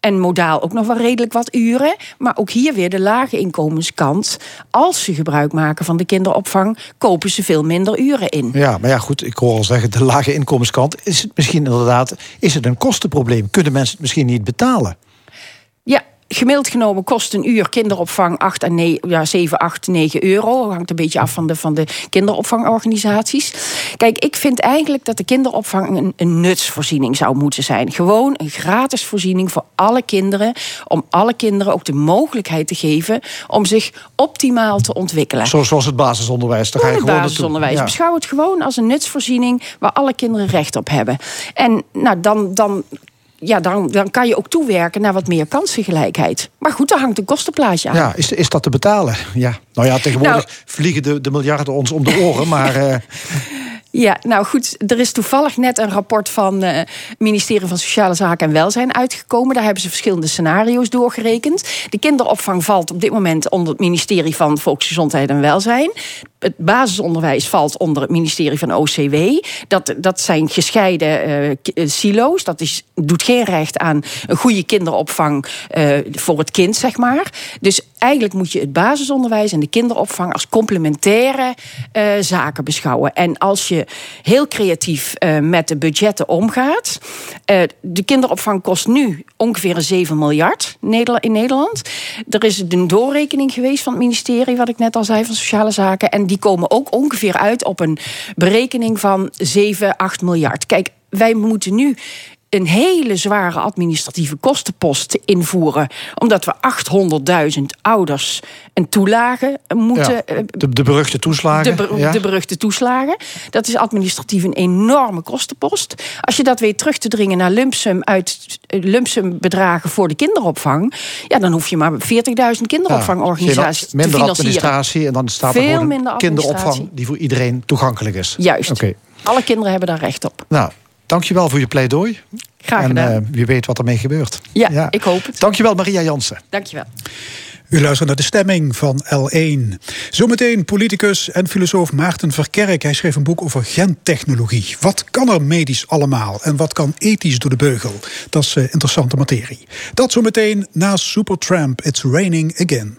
En modaal ook nog wel redelijk wat uren. Maar ook hier weer de lage inkomenskant. Als ze gebruik maken van de kinderopvang... kopen ze veel minder uren in. Ja, maar goed, ik hoor al zeggen... de lage inkomenskant is het misschien inderdaad... is het een kostenprobleem? Kunnen mensen het misschien niet betalen? Ja. Gemiddeld genomen kost een uur kinderopvang 7, 8, 9 euro. Hangt een beetje af van de kinderopvangorganisaties. Kijk, ik vind eigenlijk dat de kinderopvang een nutsvoorziening zou moeten zijn. Gewoon een gratis voorziening voor alle kinderen. Om alle kinderen ook de mogelijkheid te geven om zich optimaal te ontwikkelen. Zoals het basisonderwijs. Daar ga je gewoon het basisonderwijs. Ja. Beschouw het gewoon als een nutsvoorziening waar alle kinderen recht op hebben. En nou, dan ja, dan kan je ook toewerken naar wat meer kansengelijkheid. Maar goed, daar hangt een kostenplaatje aan. Ja, is dat te betalen? Ja. Nou ja, tegenwoordig vliegen de miljarden ons om de oren, maar... Ja, nou goed, er is toevallig net een rapport van het ministerie van Sociale Zaken en Welzijn uitgekomen. Daar hebben ze verschillende scenario's doorgerekend. De kinderopvang valt op dit moment onder het ministerie van Volksgezondheid en Welzijn. Het basisonderwijs valt onder het ministerie van OCW. Dat zijn gescheiden silo's. Dat doet geen recht aan een goede kinderopvang voor het kind, zeg maar. Dus eigenlijk moet je het basisonderwijs en de kinderopvang als complementaire zaken beschouwen. En als je heel creatief met de budgetten omgaat. De kinderopvang kost nu ongeveer 7 miljard in Nederland. Er is een doorrekening geweest van het ministerie, wat ik net al zei, van Sociale Zaken. En die komen ook ongeveer uit op een berekening van 7, 8 miljard. Kijk, wij moeten nu een hele zware administratieve kostenpost invoeren, omdat we 800.000 ouders een toelage moeten... Ja, de beruchte toeslagen. De beruchte toeslagen. Dat is administratief een enorme kostenpost. Als je dat weet terug te dringen naar lump sum bedragen voor de kinderopvang, ja, dan hoef je maar 40.000 kinderopvangorganisaties te financieren. Minder administratie en dan staat er gewoon een kinderopvang die voor iedereen toegankelijk is. Juist. Okay. Alle kinderen hebben daar recht op. Nou, dankjewel voor je pleidooi. Graag gedaan. En wie weet wat ermee gebeurt. Ja, ik hoop het. Dankjewel, Maria Jansen. Dankjewel. U luistert naar De Stemming van L1. Zometeen politicus en filosoof Maarten Verkerk. Hij schreef een boek over gentechnologie. Wat kan er medisch allemaal en wat kan ethisch door de beugel? Dat is interessante materie. Dat zometeen na Supertramp, It's Raining Again.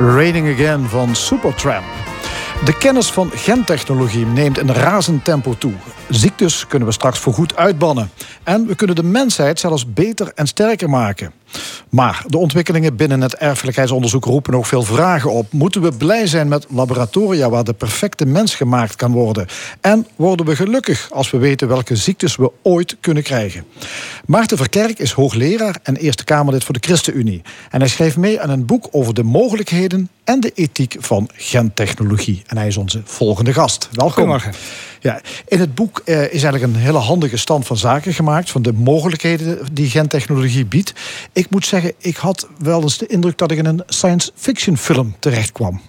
Raining Again van Supertramp. De kennis van gentechnologie neemt in razend tempo toe. Ziektes kunnen we straks voorgoed uitbannen. En we kunnen de mensheid zelfs beter en sterker maken. Maar de ontwikkelingen binnen het erfelijkheidsonderzoek roepen nog veel vragen op. Moeten we blij zijn met laboratoria waar de perfecte mens gemaakt kan worden? En worden we gelukkig als we weten welke ziektes we ooit kunnen krijgen? Maarten Verkerk is hoogleraar en Eerste Kamerlid voor de ChristenUnie. En hij schreef mee aan een boek over de mogelijkheden en de ethiek van gentechnologie. En hij is onze volgende gast. Welkom. Goedemorgen. Ja, in het boek is eigenlijk een hele handige stand van zaken gemaakt van de mogelijkheden die gentechnologie biedt. Ik moet zeggen, ik had wel eens de indruk dat ik in een science fiction film terecht kwam.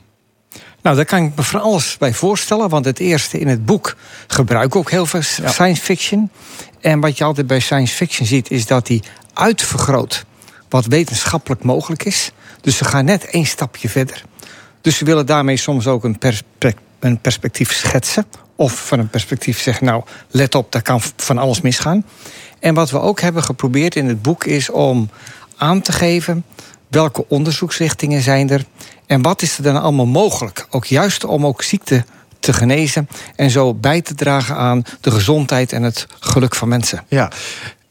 Nou, daar kan ik me van alles bij voorstellen. Want het eerste in het boek gebruiken ook heel veel science fiction. En wat je altijd bij science fiction ziet, is dat die uitvergroot wat wetenschappelijk mogelijk is. Dus ze gaan net één stapje verder. Dus ze willen daarmee soms ook een perspectief schetsen. Of van een perspectief zeggen, nou, let op, daar kan van alles misgaan. En wat we ook hebben geprobeerd in het boek is om aan te geven welke onderzoeksrichtingen zijn er en wat is er dan allemaal mogelijk. Ook juist om ook ziekte te genezen en zo bij te dragen aan de gezondheid en het geluk van mensen. Ja.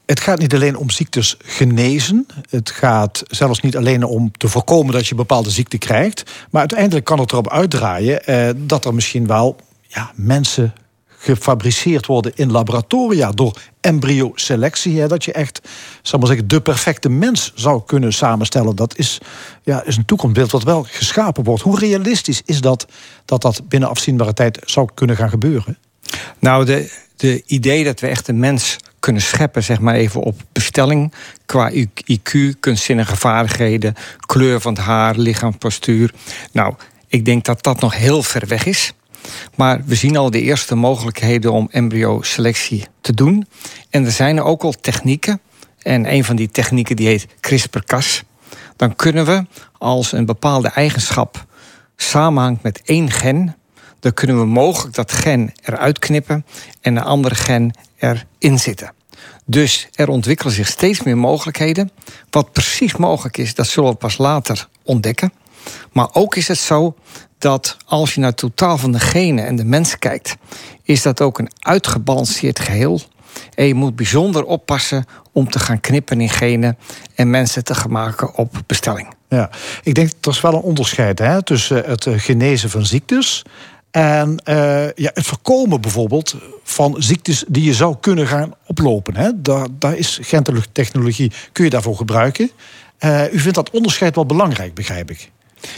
Het gaat niet alleen om ziektes genezen. Het gaat zelfs niet alleen om te voorkomen dat je bepaalde ziekte krijgt. Maar uiteindelijk kan het erop uitdraaien dat er misschien wel mensen gefabriceerd worden in laboratoria door embryoselectie. Dat je echt, zal maar zeggen, de perfecte mens zou kunnen samenstellen. Dat is een toekomstbeeld wat wel geschapen wordt. Hoe realistisch is dat binnen afzienbare tijd zou kunnen gaan gebeuren? Nou, de idee dat we echt een mens kunnen scheppen, zeg maar even op bestelling, qua IQ, kunstzinnige vaardigheden, kleur van het haar, lichaamspostuur. Nou, ik denk dat dat nog heel ver weg is. Maar we zien al de eerste mogelijkheden om embryoselectie te doen. En er zijn ook al technieken. En een van die technieken die heet CRISPR-Cas. Dan kunnen we, als een bepaalde eigenschap samenhangt met één gen, dan kunnen we mogelijk dat gen eruit knippen en een andere gen erin zitten. Dus er ontwikkelen zich steeds meer mogelijkheden. Wat precies mogelijk is, dat zullen we pas later ontdekken. Maar ook is het zo dat als je naar het totaal van de genen en de mens kijkt, is dat ook een uitgebalanceerd geheel. En je moet bijzonder oppassen om te gaan knippen in genen en mensen te gaan maken op bestelling. Ja, ik denk dat er wel een onderscheid is tussen het genezen van ziektes en het voorkomen bijvoorbeeld van ziektes die je zou kunnen gaan oplopen. Hè? Daar is gentechnologie, kun je daarvoor gebruiken. U vindt dat onderscheid wel belangrijk, begrijp ik.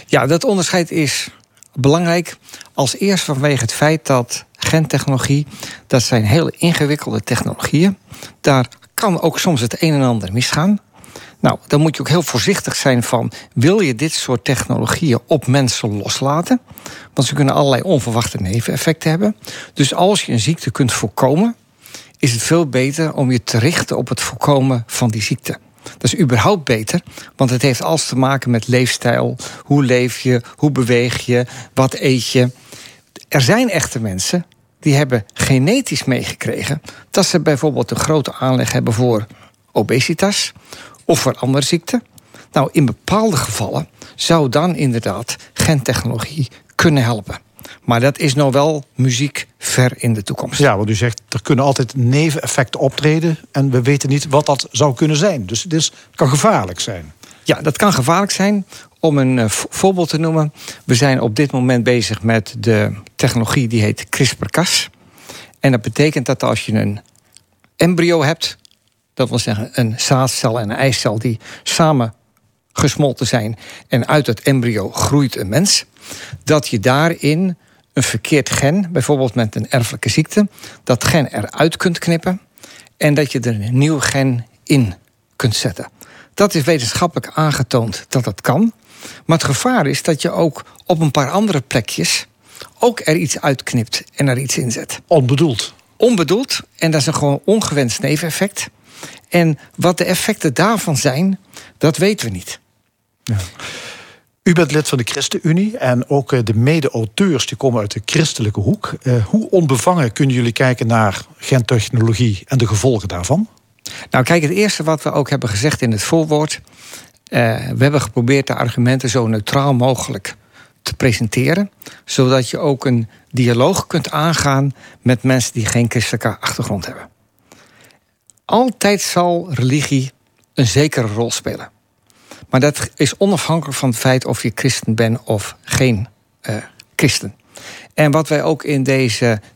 Ja, dat onderscheid is belangrijk. Als eerst vanwege het feit dat gentechnologie, dat zijn hele ingewikkelde technologieën. Daar kan ook soms het een en ander misgaan. Nou, dan moet je ook heel voorzichtig zijn van, wil je dit soort technologieën op mensen loslaten? Want ze kunnen allerlei onverwachte neveneffecten hebben. Dus als je een ziekte kunt voorkomen, is het veel beter om je te richten op het voorkomen van die ziekte. Dat is überhaupt beter, want het heeft alles te maken met leefstijl. Hoe leef je, hoe beweeg je, wat eet je. Er zijn echte mensen die hebben genetisch meegekregen dat ze bijvoorbeeld een grote aanleg hebben voor obesitas of voor andere ziekten. Nou, in bepaalde gevallen zou dan inderdaad gentechnologie kunnen helpen. Maar dat is nou wel muziek ver in de toekomst. Ja, want u zegt, er kunnen altijd neveneffecten optreden en we weten niet wat dat zou kunnen zijn. Dus het kan gevaarlijk zijn. Ja, dat kan gevaarlijk zijn. Om een voorbeeld te noemen, we zijn op dit moment bezig met de technologie die heet CRISPR-Cas. En dat betekent dat als je een embryo hebt, dat wil zeggen een zaadcel en een eicel die samen gesmolten zijn en uit dat embryo groeit een mens, dat je daarin een verkeerd gen, bijvoorbeeld met een erfelijke ziekte, dat gen eruit kunt knippen en dat je er een nieuw gen in kunt zetten. Dat is wetenschappelijk aangetoond dat dat kan. Maar het gevaar is dat je ook op een paar andere plekjes ook er iets uitknipt en er iets inzet. Onbedoeld. Onbedoeld, en dat is een gewoon ongewenst neveneffect. En wat de effecten daarvan zijn, dat weten we niet. Ja. U bent lid van de ChristenUnie en ook de mede-auteurs die komen uit de christelijke hoek. Hoe onbevangen kunnen jullie kijken naar gentechnologie en de gevolgen daarvan? Nou kijk, het eerste wat we ook hebben gezegd in het voorwoord, We hebben geprobeerd de argumenten zo neutraal mogelijk te presenteren, zodat je ook een dialoog kunt aangaan met mensen die geen christelijke achtergrond hebben. Altijd zal religie een zekere rol spelen. Maar dat is onafhankelijk van het feit of je christen bent of geen christen. En wat wij ook in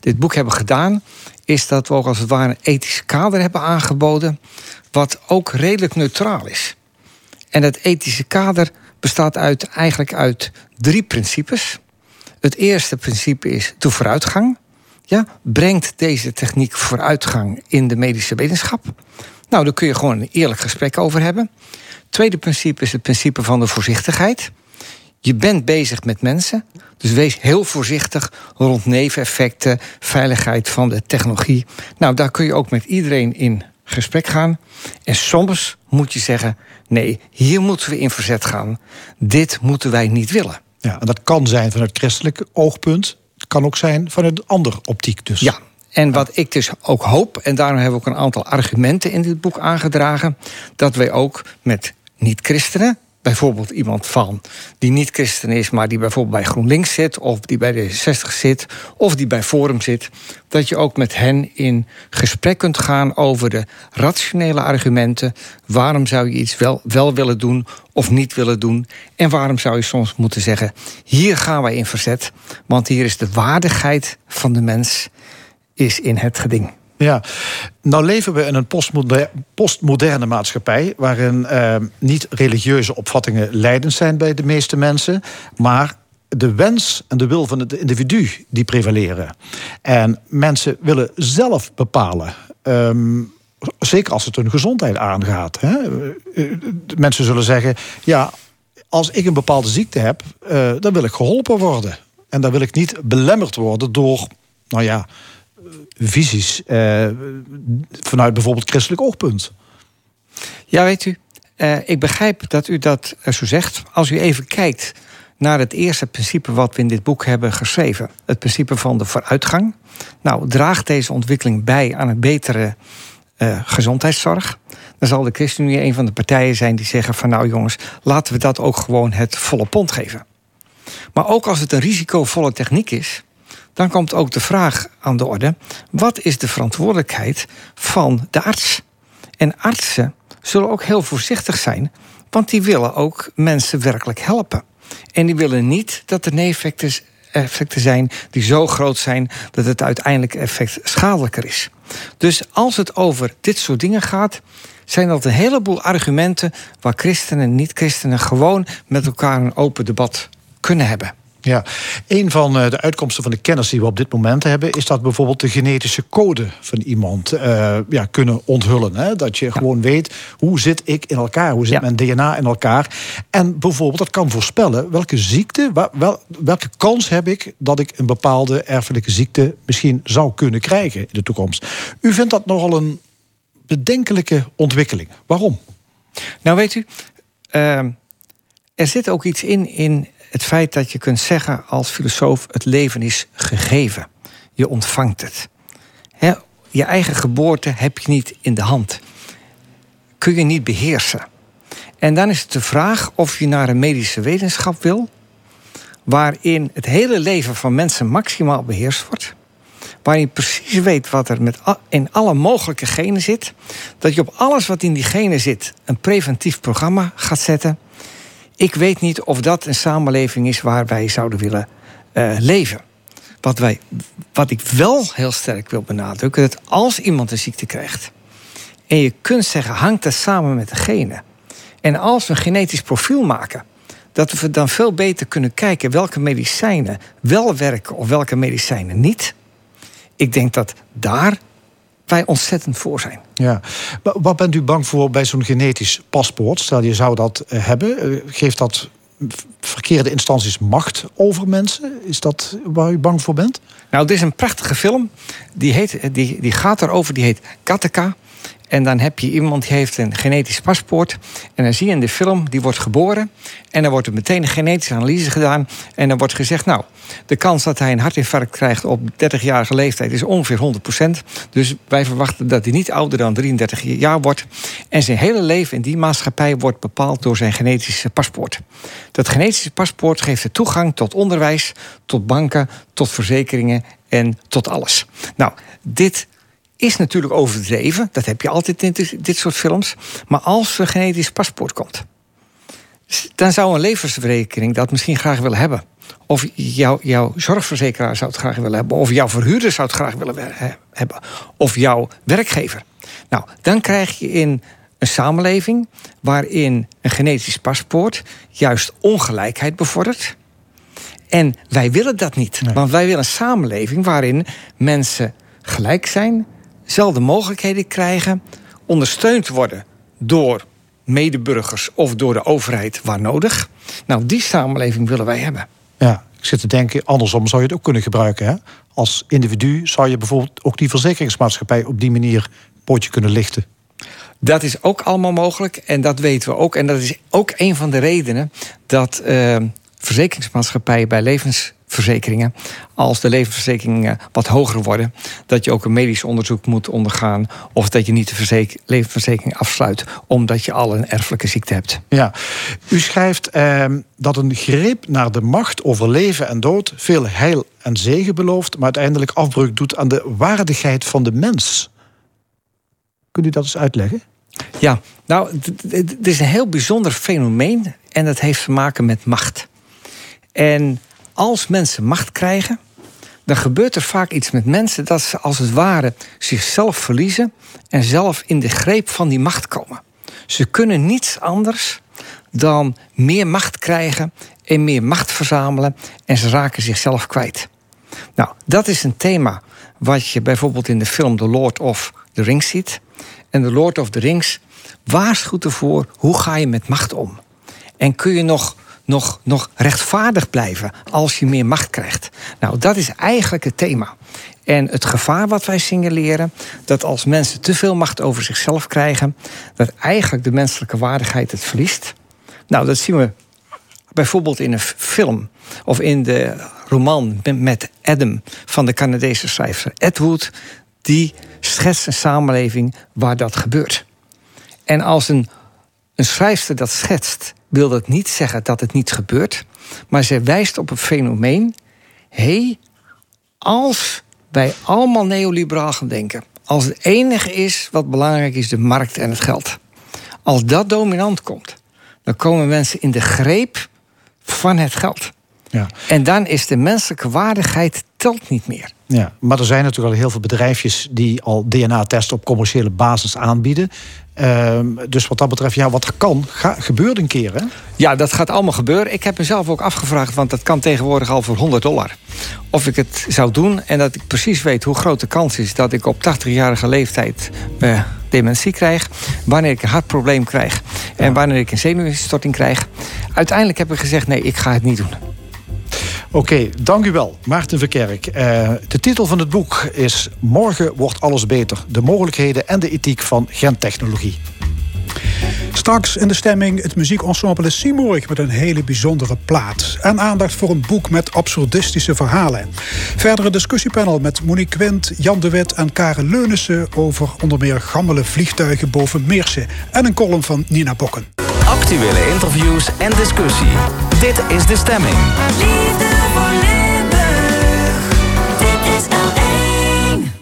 dit boek hebben gedaan, is dat we ook als het ware een ethisch kader hebben aangeboden, wat ook redelijk neutraal is. En dat ethische kader bestaat eigenlijk uit drie principes. Het eerste principe is de vooruitgang. Ja, brengt deze techniek vooruitgang in de medische wetenschap? Nou, daar kun je gewoon een eerlijk gesprek over hebben. Het tweede principe is het principe van de voorzichtigheid. Je bent bezig met mensen, dus wees heel voorzichtig rond neveneffecten, veiligheid van de technologie. Nou, daar kun je ook met iedereen in gesprek gaan. En soms moet je zeggen, nee, hier moeten we in verzet gaan. Dit moeten wij niet willen. Ja, en dat kan zijn vanuit christelijk oogpunt. Het kan ook zijn vanuit andere optiek dus. Ja, en wat ik dus ook hoop, en daarom hebben we ook een aantal argumenten in dit boek aangedragen, dat wij ook met niet-christenen, bijvoorbeeld iemand van die niet christen is, maar die bijvoorbeeld bij GroenLinks zit, of die bij D66 zit, of die bij Forum zit, dat je ook met hen in gesprek kunt gaan over de rationele argumenten. Waarom zou je iets wel willen doen of niet willen doen? En waarom zou je soms moeten zeggen, hier gaan wij in verzet, want hier is de waardigheid van de mens is in het geding. Ja, nou leven we in een postmoderne maatschappij, waarin niet-religieuze opvattingen leidend zijn bij de meeste mensen, maar de wens en de wil van het individu die prevaleren. En mensen willen zelf bepalen, zeker als het hun gezondheid aangaat. Hè? Mensen zullen zeggen, ja, als ik een bepaalde ziekte heb, dan wil ik geholpen worden. En dan wil ik niet belemmerd worden door, nou ja, visies vanuit bijvoorbeeld christelijk oogpunt. Ja, weet u, ik begrijp dat u dat zo zegt. Als u even kijkt naar het eerste principe wat we in dit boek hebben geschreven, het principe van de vooruitgang. Nou, draagt deze ontwikkeling bij aan een betere gezondheidszorg? Dan zal de ChristenUnie een van de partijen zijn die zeggen van, nou jongens, laten we dat ook gewoon het volle pond geven. Maar ook als het een risicovolle techniek is, dan komt ook de vraag aan de orde, wat is de verantwoordelijkheid van de arts? En artsen zullen ook heel voorzichtig zijn, want die willen ook mensen werkelijk helpen. En die willen niet dat er neveneffecten zijn die zo groot zijn dat het uiteindelijk effect schadelijker is. Dus als het over dit soort dingen gaat, zijn dat een heleboel argumenten waar christenen en niet-christenen gewoon met elkaar een open debat kunnen hebben. Ja, een van de uitkomsten van de kennis die we op dit moment hebben, is dat bijvoorbeeld de genetische code van iemand kunnen onthullen. Hè? Dat je gewoon weet, hoe zit ik in elkaar? Hoe zit mijn DNA in elkaar? En bijvoorbeeld, dat kan voorspellen welke ziekte, welke kans heb ik dat ik een bepaalde erfelijke ziekte misschien zou kunnen krijgen in de toekomst. U vindt dat nogal een bedenkelijke ontwikkeling. Waarom? Nou, weet u, er zit ook iets in het feit dat je kunt zeggen als filosoof, het leven is gegeven. Je ontvangt het. Je eigen geboorte heb je niet in de hand. Kun je niet beheersen. En dan is het de vraag of je naar een medische wetenschap wil, waarin het hele leven van mensen maximaal beheerst wordt, waarin je precies weet wat er in alle mogelijke genen zit, dat je op alles wat in die genen zit een preventief programma gaat zetten. Ik weet niet of dat een samenleving is waar wij zouden willen leven. Wat ik wel heel sterk wil benadrukken, dat als iemand een ziekte krijgt, en je kunt zeggen, hangt dat samen met de genen, en als we een genetisch profiel maken, dat we dan veel beter kunnen kijken welke medicijnen wel werken of welke medicijnen niet. Ik denk dat daar wij ontzettend voor zijn. Ja. Wat bent u bang voor bij zo'n genetisch paspoort? Stel, je zou dat hebben. Geeft dat verkeerde instanties macht over mensen? Is dat waar u bang voor bent? Nou, het is een prachtige film. Die gaat erover, die heet Gattaca. En dan heb je iemand die heeft een genetisch paspoort. En dan zie je in de film, die wordt geboren. En dan wordt er meteen een genetische analyse gedaan. En dan wordt gezegd, nou, de kans dat hij een hartinfarct krijgt op 30-jarige leeftijd is ongeveer 100%. Dus wij verwachten dat hij niet ouder dan 33 jaar wordt. En zijn hele leven in die maatschappij wordt bepaald door zijn genetische paspoort. Dat genetische paspoort geeft de toegang tot onderwijs, tot banken, tot verzekeringen en tot alles. Nou, dit is natuurlijk overdreven. Dat heb je altijd in dit soort films. Maar als er genetisch paspoort komt, dan zou een levensverzekering dat misschien graag willen hebben. Of jouw zorgverzekeraar zou het graag willen hebben. Of jouw verhuurder zou het graag willen hebben. Of jouw werkgever. Nou, dan krijg je in een samenleving waarin een genetisch paspoort juist ongelijkheid bevordert. En wij willen dat niet. Nee. Want wij willen een samenleving waarin mensen gelijk zijn, zelfde mogelijkheden krijgen, ondersteund worden door medeburgers of door de overheid waar nodig. Nou, die samenleving willen wij hebben. Ja, ik zit te denken, andersom zou je het ook kunnen gebruiken. Hè? Als individu zou je bijvoorbeeld ook die verzekeringsmaatschappij op die manier een pootje kunnen lichten. Dat is ook allemaal mogelijk en dat weten we ook. En dat is ook een van de redenen dat verzekeringsmaatschappijen bij levensverzekeringen, als de levensverzekeringen wat hoger worden, dat je ook een medisch onderzoek moet ondergaan, of dat je niet de levensverzekering afsluit omdat je al een erfelijke ziekte hebt. Ja, u schrijft dat een greep naar de macht over leven en dood veel heil en zegen belooft, maar uiteindelijk afbreuk doet aan de waardigheid van de mens. Kunt u dat eens uitleggen? Ja, nou, het is een heel bijzonder fenomeen en dat heeft te maken met macht. En als mensen macht krijgen, dan gebeurt er vaak iets met mensen dat ze als het ware zichzelf verliezen en zelf in de greep van die macht komen. Ze kunnen niets anders dan meer macht krijgen en meer macht verzamelen en ze raken zichzelf kwijt. Nou, dat is een thema wat je bijvoorbeeld in de film The Lord of the Rings ziet. En The Lord of the Rings waarschuwt ervoor, hoe ga je met macht om? En kun je nog rechtvaardig blijven als je meer macht krijgt. Nou, dat is eigenlijk het thema. En het gevaar wat wij signaleren, dat als mensen te veel macht over zichzelf krijgen, dat eigenlijk de menselijke waardigheid het verliest. Nou, dat zien we bijvoorbeeld in een film of in de roman met Adam van de Canadese schrijver Ed Wood. Die schetst een samenleving waar dat gebeurt. En als een schrijfster dat schetst, wil dat niet zeggen dat het niet gebeurt. Maar zij wijst op een fenomeen. Hé, als wij allemaal neoliberaal gaan denken, als het enige is wat belangrijk is de markt en het geld, als dat dominant komt, dan komen mensen in de greep van het geld. Ja. En dan is de menselijke waardigheid telt niet meer. Ja, maar er zijn natuurlijk al heel veel bedrijfjes die al DNA-testen op commerciële basis aanbieden. Dus wat dat betreft, ja, wat er kan, gebeurt een keer, hè? Ja, dat gaat allemaal gebeuren. Ik heb mezelf ook afgevraagd, want dat kan tegenwoordig al voor $100. Of ik het zou doen en dat ik precies weet hoe groot de kans is dat ik op 80-jarige leeftijd dementie krijg, wanneer ik een hartprobleem krijg en wanneer ik een zenuwinstorting krijg. Uiteindelijk heb ik gezegd, nee, ik ga het niet doen. Oké, dank u wel, Maarten Verkerk. De titel van het boek is Morgen wordt alles beter. De mogelijkheden en de ethiek van gentechnologie. Straks in de stemming het muziekensemble Simurgh met een hele bijzondere plaat. En aandacht voor een boek met absurdistische verhalen. Verder een discussiepanel met Monique Quint, Jan de Wit en Karen Leunissen over onder meer gammele vliegtuigen boven Meersen. En een column van Nina Bokken. Actuele interviews en discussie. Dit is de stemming. Liefde voor Limburg. Dit is L1.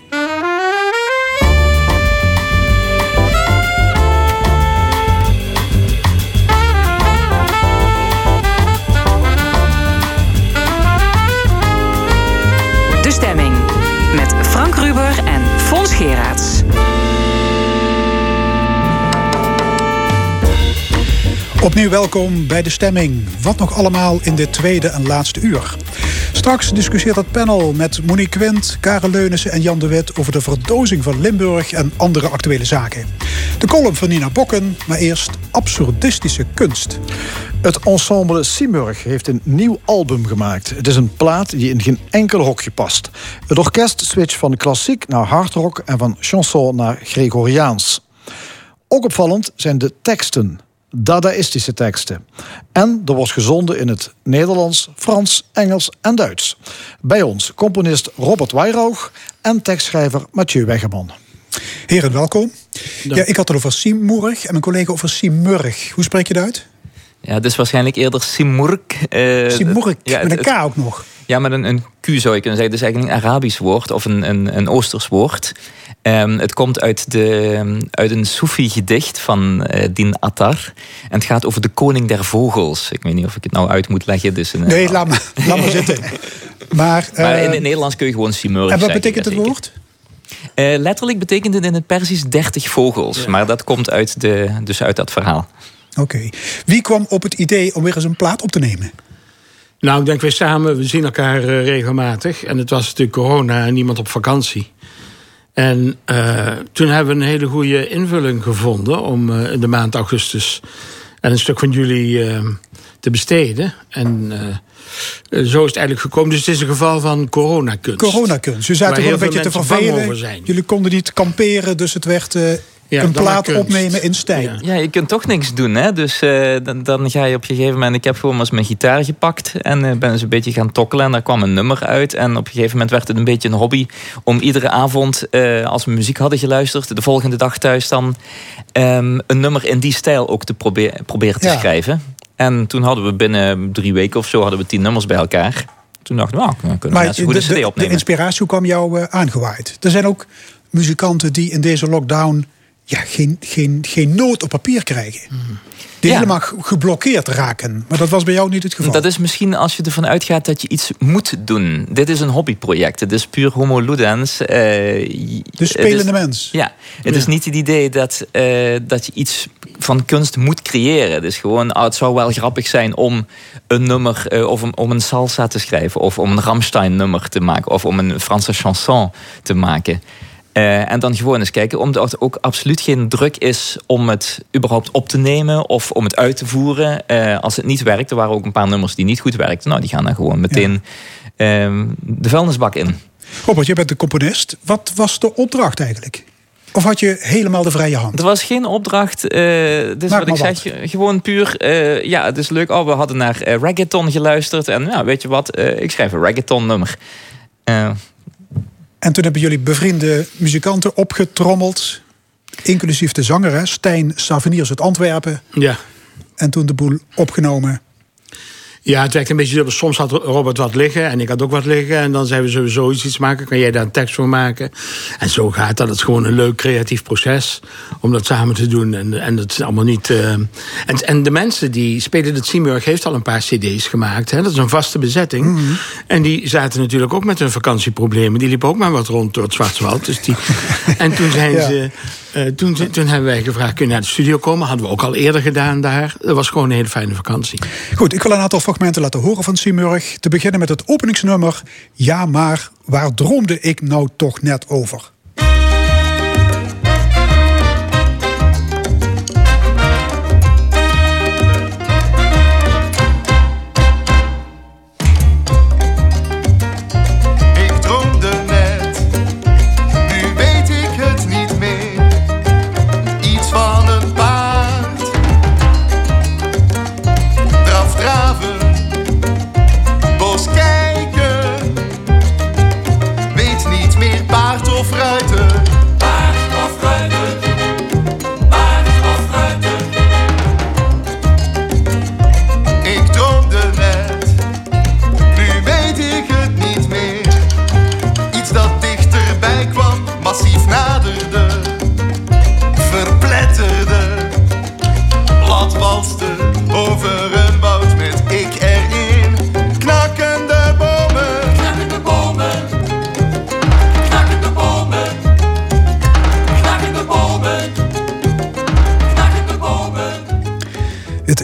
De stemming. Met Frank Ruber en Fons Geraerts. Opnieuw welkom bij De Stemming. Wat nog allemaal in dit tweede en laatste uur. Straks discussieert het panel met Monique Quint, Karel Leunissen en Jan de Wit over de verdozing van Limburg en andere actuele zaken. De column van Nina Bokken, maar eerst absurdistische kunst. Het ensemble Simurgh heeft een nieuw album gemaakt. Het is een plaat die in geen enkel hokje past. Het orkest switcht van klassiek naar hardrock en van chanson naar Gregoriaans. Ook opvallend zijn de teksten, dadaïstische teksten. En er wordt gezonden in het Nederlands, Frans, Engels en Duits. Bij ons componist Robert Wairoog en tekstschrijver Mathieu Weggeman. Heren, welkom. Ja, ik had het over Simurgh en mijn collega over Simurgh. Hoe spreek je het uit? Ja, dus waarschijnlijk eerder Simurgh. Simurgh, ja, met een K ook nog. Ja, met een Q zou je kunnen zeggen. Het is eigenlijk een Arabisch woord of een Oosters woord. Het komt uit een Soefi-gedicht van Din Attar. En het gaat over de koning der vogels. Ik weet niet of ik het nou uit moet leggen. Dus nee, laat maar zitten. Maar in het Nederlands kun je gewoon Simurgh zeggen. En wat betekent het woord? Letterlijk betekent het in het Perzisch 30 vogels. Ja. Maar dat komt uit dat verhaal. Oké. Wie kwam op het idee om weer eens een plaat op te nemen? Nou, ik denk wij samen, we zien elkaar regelmatig. En het was natuurlijk corona en niemand op vakantie. En toen hebben we een hele goede invulling gevonden om in de maand augustus en een stuk van juli te besteden. En zo is het eigenlijk gekomen. Dus het is een geval van coronakunst. Coronakunst. U zaten gewoon een beetje te vervelen. Jullie konden niet kamperen, dus het werd... een plaat opnemen in stijl. Ja, je kunt toch niks doen, hè? Dus dan ga je op een gegeven moment... Ik heb gewoon eens mijn gitaar gepakt en ben eens een beetje gaan tokkelen. En daar kwam een nummer uit. En op een gegeven moment werd het een beetje een hobby... om iedere avond, als we muziek hadden geluisterd... de volgende dag thuis dan... een nummer in die stijl ook te proberen te schrijven. En toen hadden we binnen 3 weken of zo... hadden we 10 nummers bij elkaar. Toen dacht ik, nou, dan kunnen we net zo goed een cd opnemen. De inspiratie kwam jou aangewaaid. Er zijn ook muzikanten die in deze lockdown... ja, geen nood op papier krijgen. Die helemaal geblokkeerd raken. Maar dat was bij jou niet het geval. Dat is misschien als je ervan uitgaat dat je iets moet doen. Dit is een hobbyproject. Het is puur homo ludens. De spelende mens. Ja, het is niet het idee dat je iets van kunst moet creëren. Dus gewoon, het zou wel grappig zijn om een nummer... of om een salsa te schrijven. Of om een Rammstein nummer te maken. Of om een Franse chanson te maken. En dan gewoon eens kijken, omdat er ook absoluut geen druk is... om het überhaupt op te nemen of om het uit te voeren. Als het niet werkt, er waren ook een paar nummers die niet goed werkten. Nou, die gaan dan gewoon meteen de vuilnisbak in. Robert, jij bent de componist. Wat was de opdracht eigenlijk? Of had je helemaal de vrije hand? Er was geen opdracht. Dus wat ik zeg, gewoon puur... het is leuk, we hadden naar reggaeton geluisterd. En nou, weet je wat, ik schrijf een reggaeton nummer. En toen hebben jullie bevriende muzikanten opgetrommeld. Inclusief de zanger, hè? Stijn Saveniers uit Antwerpen. Ja. En toen de boel opgenomen. Ja, het werkt een beetje dubbel. Soms had Robert wat liggen en ik had ook wat liggen. En dan zeiden we sowieso iets maken. Kan jij daar een tekst voor maken? En zo gaat dat. Het is gewoon een leuk creatief proces om dat samen te doen. En dat is allemaal niet... En de mensen die spelen dat Simurgh heeft al een paar cd's gemaakt. Hè? Dat is een vaste bezetting. Mm-hmm. En die zaten natuurlijk ook met hun vakantieproblemen. Die liepen ook maar wat rond door het Zwartswald. Dus die... En toen zijn ze... Toen hebben wij gevraagd, kun je naar de studio komen? Hadden we ook al eerder gedaan daar. Dat was gewoon een hele fijne vakantie. Goed, ik wil een aantal fragmenten laten horen van Simurgh. Te beginnen met het openingsnummer. Ja, maar waar droomde ik nou toch net over? Vrouw.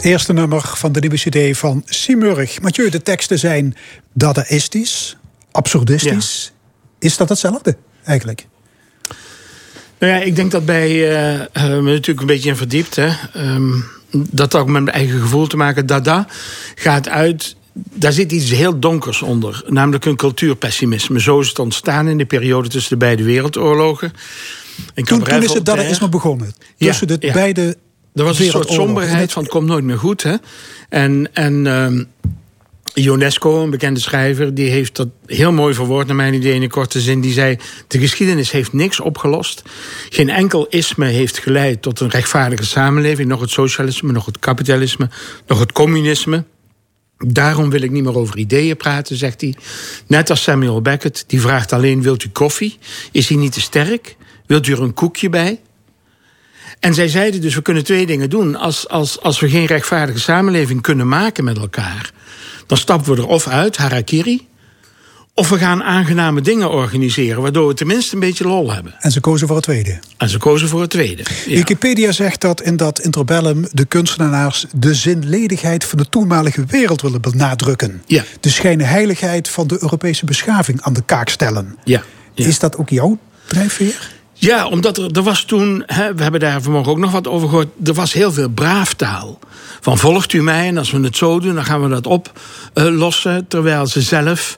het eerste nummer van de nieuwe CD van Simurgh. Mathieu, de teksten zijn dadaïstisch, absurdistisch. Ja. Is dat hetzelfde eigenlijk? Nou ja, ik denk dat bij me natuurlijk een beetje in verdiept. Hè. Dat ook met mijn eigen gevoel te maken. Dada gaat uit. Daar zit iets heel donkers onder. Namelijk een cultuurpessimisme. Zo is het ontstaan in de periode tussen de beide wereldoorlogen. Toen is het dadaïsme begonnen. Tussen de beide. Er was een soort somberheid van het komt nooit meer goed. Hè? En Ionesco, een bekende schrijver, die heeft dat heel mooi verwoord naar mijn idee in een korte zin. Die zei, de geschiedenis heeft niks opgelost. Geen enkel isme heeft geleid tot een rechtvaardige samenleving. Nog het socialisme, nog het kapitalisme, nog het communisme. Daarom wil ik niet meer over ideeën praten, zegt hij. Net als Samuel Beckett, die vraagt alleen, wilt u koffie? Is hij niet te sterk? Wilt u er een koekje bij? En zij zeiden dus, we kunnen twee dingen doen. Als we geen rechtvaardige samenleving kunnen maken met elkaar, dan stappen we er of uit, harakiri, of we gaan aangename dingen organiseren, waardoor we tenminste een beetje lol hebben. En ze kozen voor het tweede. Ja. Wikipedia zegt dat in dat interbellum de kunstenaars de zinledigheid van de toenmalige wereld willen benadrukken. Ja. De schijnheiligheid van de Europese beschaving aan de kaak stellen. Ja. Ja. Is dat ook jouw drijfveer? Ja, omdat er was toen, we hebben daar vanmorgen ook nog wat over gehoord, er was heel veel braaftaal. Van volgt u mij en als we het zo doen, dan gaan we dat oplossen. Terwijl ze zelf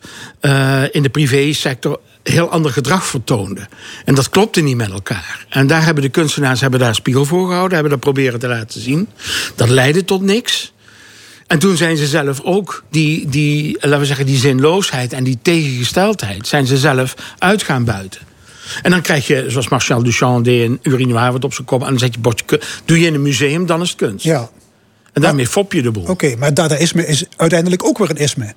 in de privésector heel ander gedrag vertoonden. En dat klopte niet met elkaar. En daar hebben de kunstenaars daar spiegel voor gehouden, hebben dat proberen te laten zien. Dat leidde tot niks. En toen zijn ze zelf ook die zinloosheid en die tegengesteldheid zijn ze zelf uit gaan buiten. En dan krijg je, zoals Marcel Duchamp deed, een urinoir wat op zijn kop. En dan zet je bordje, doe je in een museum, dan is het kunst. Ja. En daarmee fop je de boel. Oké, maar dadaïsme is uiteindelijk ook weer een isme.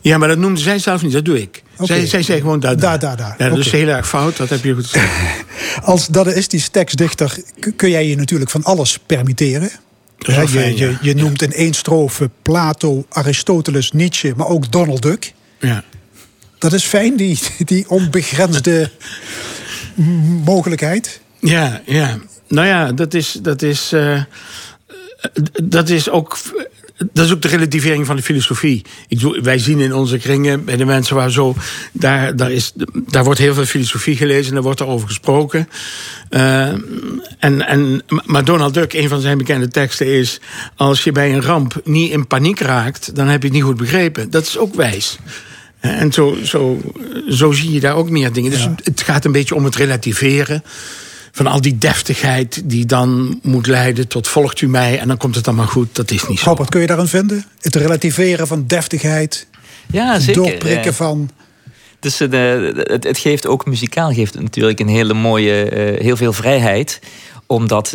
Ja, maar dat noemden zij zelf niet, dat doe ik. Okay. Zij zei gewoon dada. Ja, dat is heel erg fout, dat heb je goed gezegd. Als dadaïstisch tekstdichter kun jij je natuurlijk van alles permitteren. Ja, fijn, je noemt in één strofe Plato, Aristoteles, Nietzsche, maar ook Donald Duck. Ja. Dat is fijn, die onbegrensde mogelijkheid. Ja. Nou ja, dat is ook de relativering van de filosofie. Wij zien in onze kringen, bij de mensen waar zo, daar wordt heel veel filosofie gelezen en daar wordt er over gesproken. Maar Donald Duck, een van zijn bekende teksten is, als je bij een ramp niet in paniek raakt, dan heb je het niet goed begrepen. Dat is ook wijs. En zo zie je daar ook meer dingen. Dus het gaat een beetje om het relativeren van al die deftigheid die dan moet leiden tot volgt u mij en dan komt het allemaal goed. Dat is niet zo. Robert, kun je daarin vinden? Het relativeren van deftigheid, ja, zeker. Doorprikken van... Dus het geeft ook muzikaal geeft natuurlijk een hele mooie, heel veel vrijheid. Omdat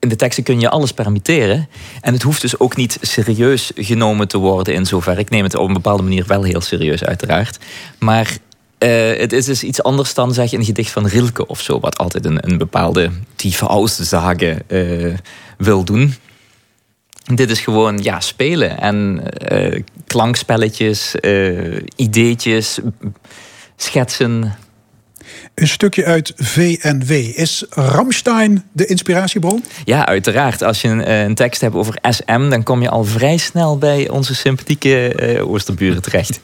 in de teksten kun je alles permitteren. En het hoeft dus ook niet serieus genomen te worden in zover. Ik neem het op een bepaalde manier wel heel serieus uiteraard. Maar het is dus iets anders dan zeg je een gedicht van Rilke of zo. Wat altijd een bepaalde tiefe aussage wil doen. Dit is gewoon spelen. En klankspelletjes, ideetjes, schetsen. Een stukje uit VNW. Is Rammstein de inspiratiebron? Ja, uiteraard. Als je een tekst hebt over SM, dan kom je al vrij snel bij onze sympathieke Oosterburen terecht.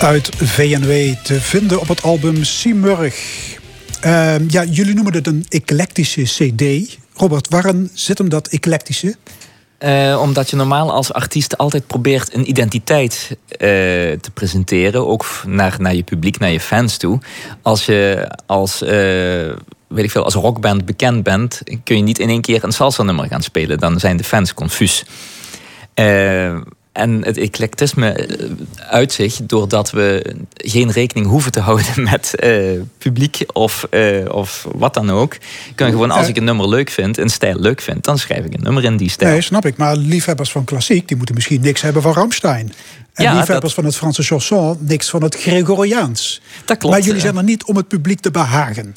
uit VNW te vinden op het album Simurgh. Ja, jullie noemen het een eclectische cd. Robert, waarin zit hem dat eclectische? Omdat je normaal als artiest altijd probeert een identiteit te presenteren. Ook naar je publiek, naar je fans toe. Als je als rockband bekend bent, kun je niet in één keer een salsa-nummer gaan spelen. Dan zijn de fans confuus. En het eclectisme uit zich doordat we geen rekening hoeven te houden met publiek of wat dan ook. Kunnen gewoon, als ik een nummer leuk vind, een stijl leuk vind, dan schrijf ik een nummer in die stijl. Nee, snap ik. Maar liefhebbers van klassiek, die moeten misschien niks hebben van Rammstein. En ja, liefhebbers van het Franse chanson, niks van het Gregoriaans. Dat klopt. Maar jullie zijn er niet om het publiek te behagen.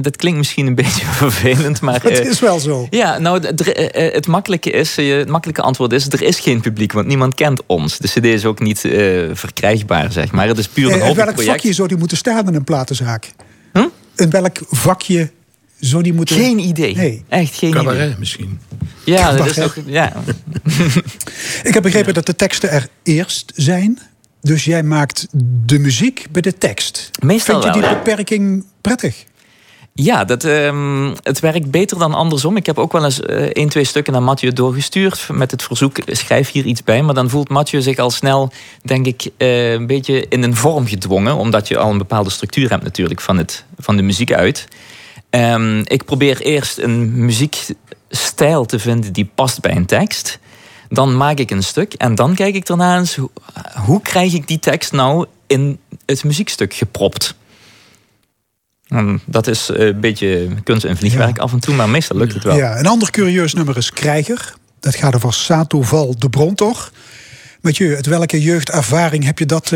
Dat klinkt misschien een beetje vervelend, maar... Het is wel zo. Ja, nou, het makkelijke antwoord is, er is geen publiek, want niemand kent ons. De cd is ook niet verkrijgbaar, zeg maar. Het is puur een hobbyproject. In welk vakje zou die moeten staan in een platenzaak? In welk vakje zou die moeten... Geen idee. Nee. Echt geen idee. Cabaret misschien. Ja, dat is ook... Ja. Ik heb begrepen dat de teksten er eerst zijn. Dus jij maakt de muziek bij de tekst. Meestal vind je die beperking prettig? Ja, het werkt beter dan andersom. Ik heb ook wel eens 1-2 stukken naar Mathieu doorgestuurd met het verzoek, schrijf hier iets bij. Maar dan voelt Mathieu zich al snel, denk ik, een beetje in een vorm gedwongen. Omdat je al een bepaalde structuur hebt natuurlijk van de muziek uit. Ik probeer eerst een muziekstijl te vinden die past bij een tekst. Dan maak ik een stuk en dan kijk ik daarna eens... hoe krijg ik die tekst nou in het muziekstuk gepropt? Dat is een beetje kunst en vliegwerk af en toe, maar meestal lukt het wel. Ja, een ander curieus nummer is Krijger. Dat gaat over Satoval de Brontor. Mathieu, uit welke jeugdervaring heb je dat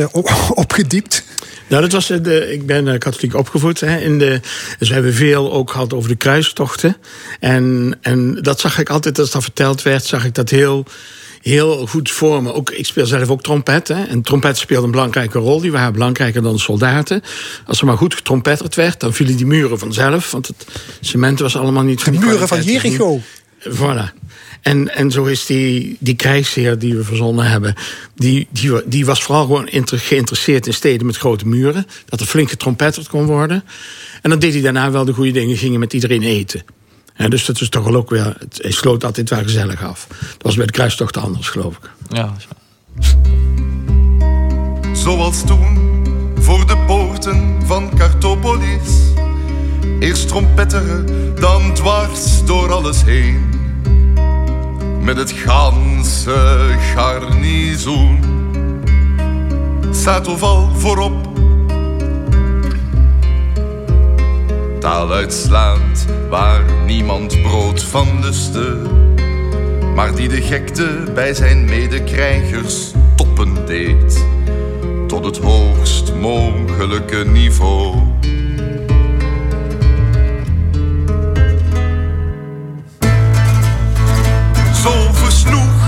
opgediept? Nou, dat was ik ben katholiek opgevoed. Hè, dus we hebben veel ook gehad over de kruistochten. En dat zag ik altijd, als dat verteld werd, zag ik dat heel goed voor me. Ik speel zelf ook trompet. Hè? En trompet speelde een belangrijke rol. Die waren belangrijker dan soldaten. Als er maar goed getrompetterd werd, dan vielen die muren vanzelf. Want het cement was allemaal niet... De muren van Jericho. Voilà. En zo is die krijgsheer die we verzonnen hebben... die was vooral gewoon geïnteresseerd in steden met grote muren. Dat er flink getrompetterd kon worden. En dan deed hij daarna wel de goede dingen. Gingen met iedereen eten. Ja, dus dat is toch wel ook weer... Hij sloot altijd wel gezellig af. Dat was bij de kruistocht anders, geloof ik. Ja, zo. Zoals toen, voor de poorten van Kartopolis. Eerst trompetteren, dan dwars door alles heen. Met het ganse garnizoen. Satoval voorop. Taal uitslaand, waar niemand brood van lustte, maar die de gekte bij zijn medekrijgers toppen deed, tot het hoogst mogelijke niveau. Zo versloeg,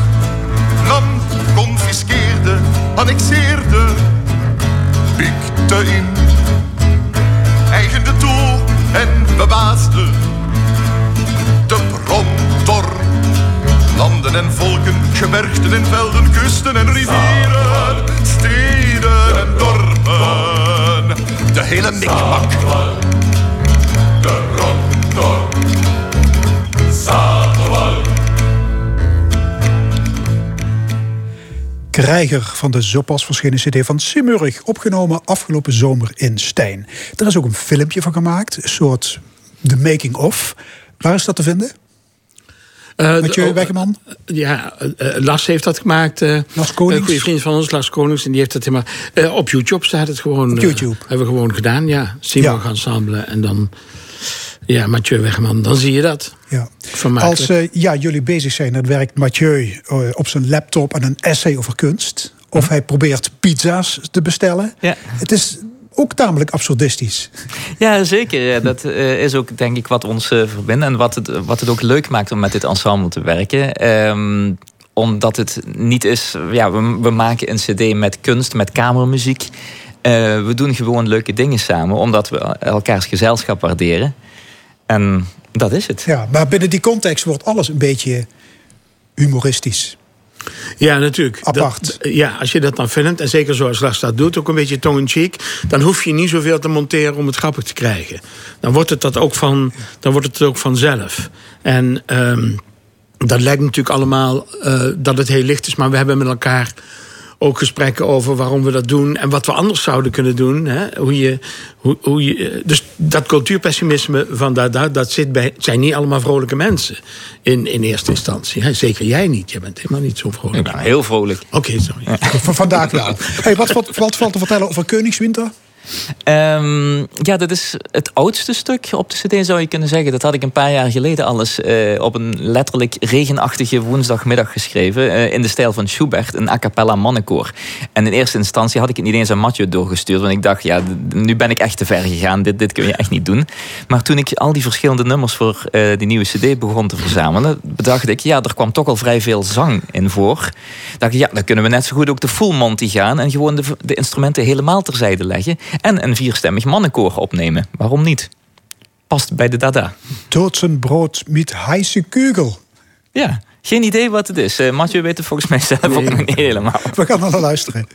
nam, confiskeerde, annexeerde, pikte in, eigende toe. En bebaasde de Brontor. Landen en volken, gebergten en velden, kusten en rivieren, steden en dorpen. De hele mikmak. De Brontor. Satoval. Krijger van de zo pas verschenen cd van Simurgh, opgenomen afgelopen zomer in Stein. Er is ook een filmpje van gemaakt, een soort de making of. Waar is dat te vinden? Mathieu Weggeman? Lars heeft dat gemaakt. Lars Konings? Een goede vriend van ons, Lars Konings. En die heeft dat helemaal... op YouTube staat het gewoon. Op YouTube? Hebben we gewoon gedaan, ja. Simurgh gaan samelen en dan... Ja, Mathieu Weggeman, dan zie je dat. Ja. Als jullie bezig zijn, dan werkt Mathieu op zijn laptop aan een essay over kunst. Of hij probeert pizza's te bestellen. Ja. Het is ook tamelijk absurdistisch. Ja, zeker. Ja, dat is ook, denk ik, wat ons verbindt. En wat het ook leuk maakt om met dit ensemble te werken. Omdat het niet is... Ja, we maken een cd met kunst, met kamermuziek. We doen gewoon leuke dingen samen. Omdat we elkaars gezelschap waarderen. En dat is het. Ja, maar binnen die context wordt alles een beetje humoristisch. Ja, natuurlijk. Apart. Als je dat dan vindt, en zeker zoals Lars dat doet, ook een beetje tong in cheek, dan hoef je niet zoveel te monteren om het grappig te krijgen. Dan wordt het ook vanzelf. En dat lijkt natuurlijk allemaal dat het heel licht is, maar we hebben met elkaar ook gesprekken over waarom we dat doen en wat we anders zouden kunnen doen. Hè? Dus dat cultuurpessimisme van dat zit bij. Het zijn niet allemaal vrolijke mensen in eerste instantie. Hè? Zeker jij niet. Jij bent helemaal niet zo vrolijk. Ja, heel vrolijk. Oké, sorry. Ja. Vandaag wel. Hey, wat valt te vertellen over Koningswinter? Dat is het oudste stuk op de CD, zou je kunnen zeggen. Dat had ik een paar jaar geleden alles op een letterlijk regenachtige woensdagmiddag geschreven. In de stijl van Schubert, een a cappella mannenkoor. En in eerste instantie had ik het niet eens aan Mathieu doorgestuurd. Want ik dacht, nu ben ik echt te ver gegaan. Dit kun je echt niet doen. Maar toen ik al die verschillende nummers voor die nieuwe CD begon te verzamelen, bedacht ik, er kwam toch al vrij veel zang in voor. Dacht ik, dan kunnen we net zo goed ook de full monty gaan en gewoon de instrumenten helemaal terzijde leggen. En een vierstemmig mannenkoor opnemen. Waarom niet? Past bij de dada. Doodsenbrood met heisse kugel. Ja, geen idee wat het is. Mathieu weet het volgens mij zelf ook nog niet helemaal. We gaan naar luisteren.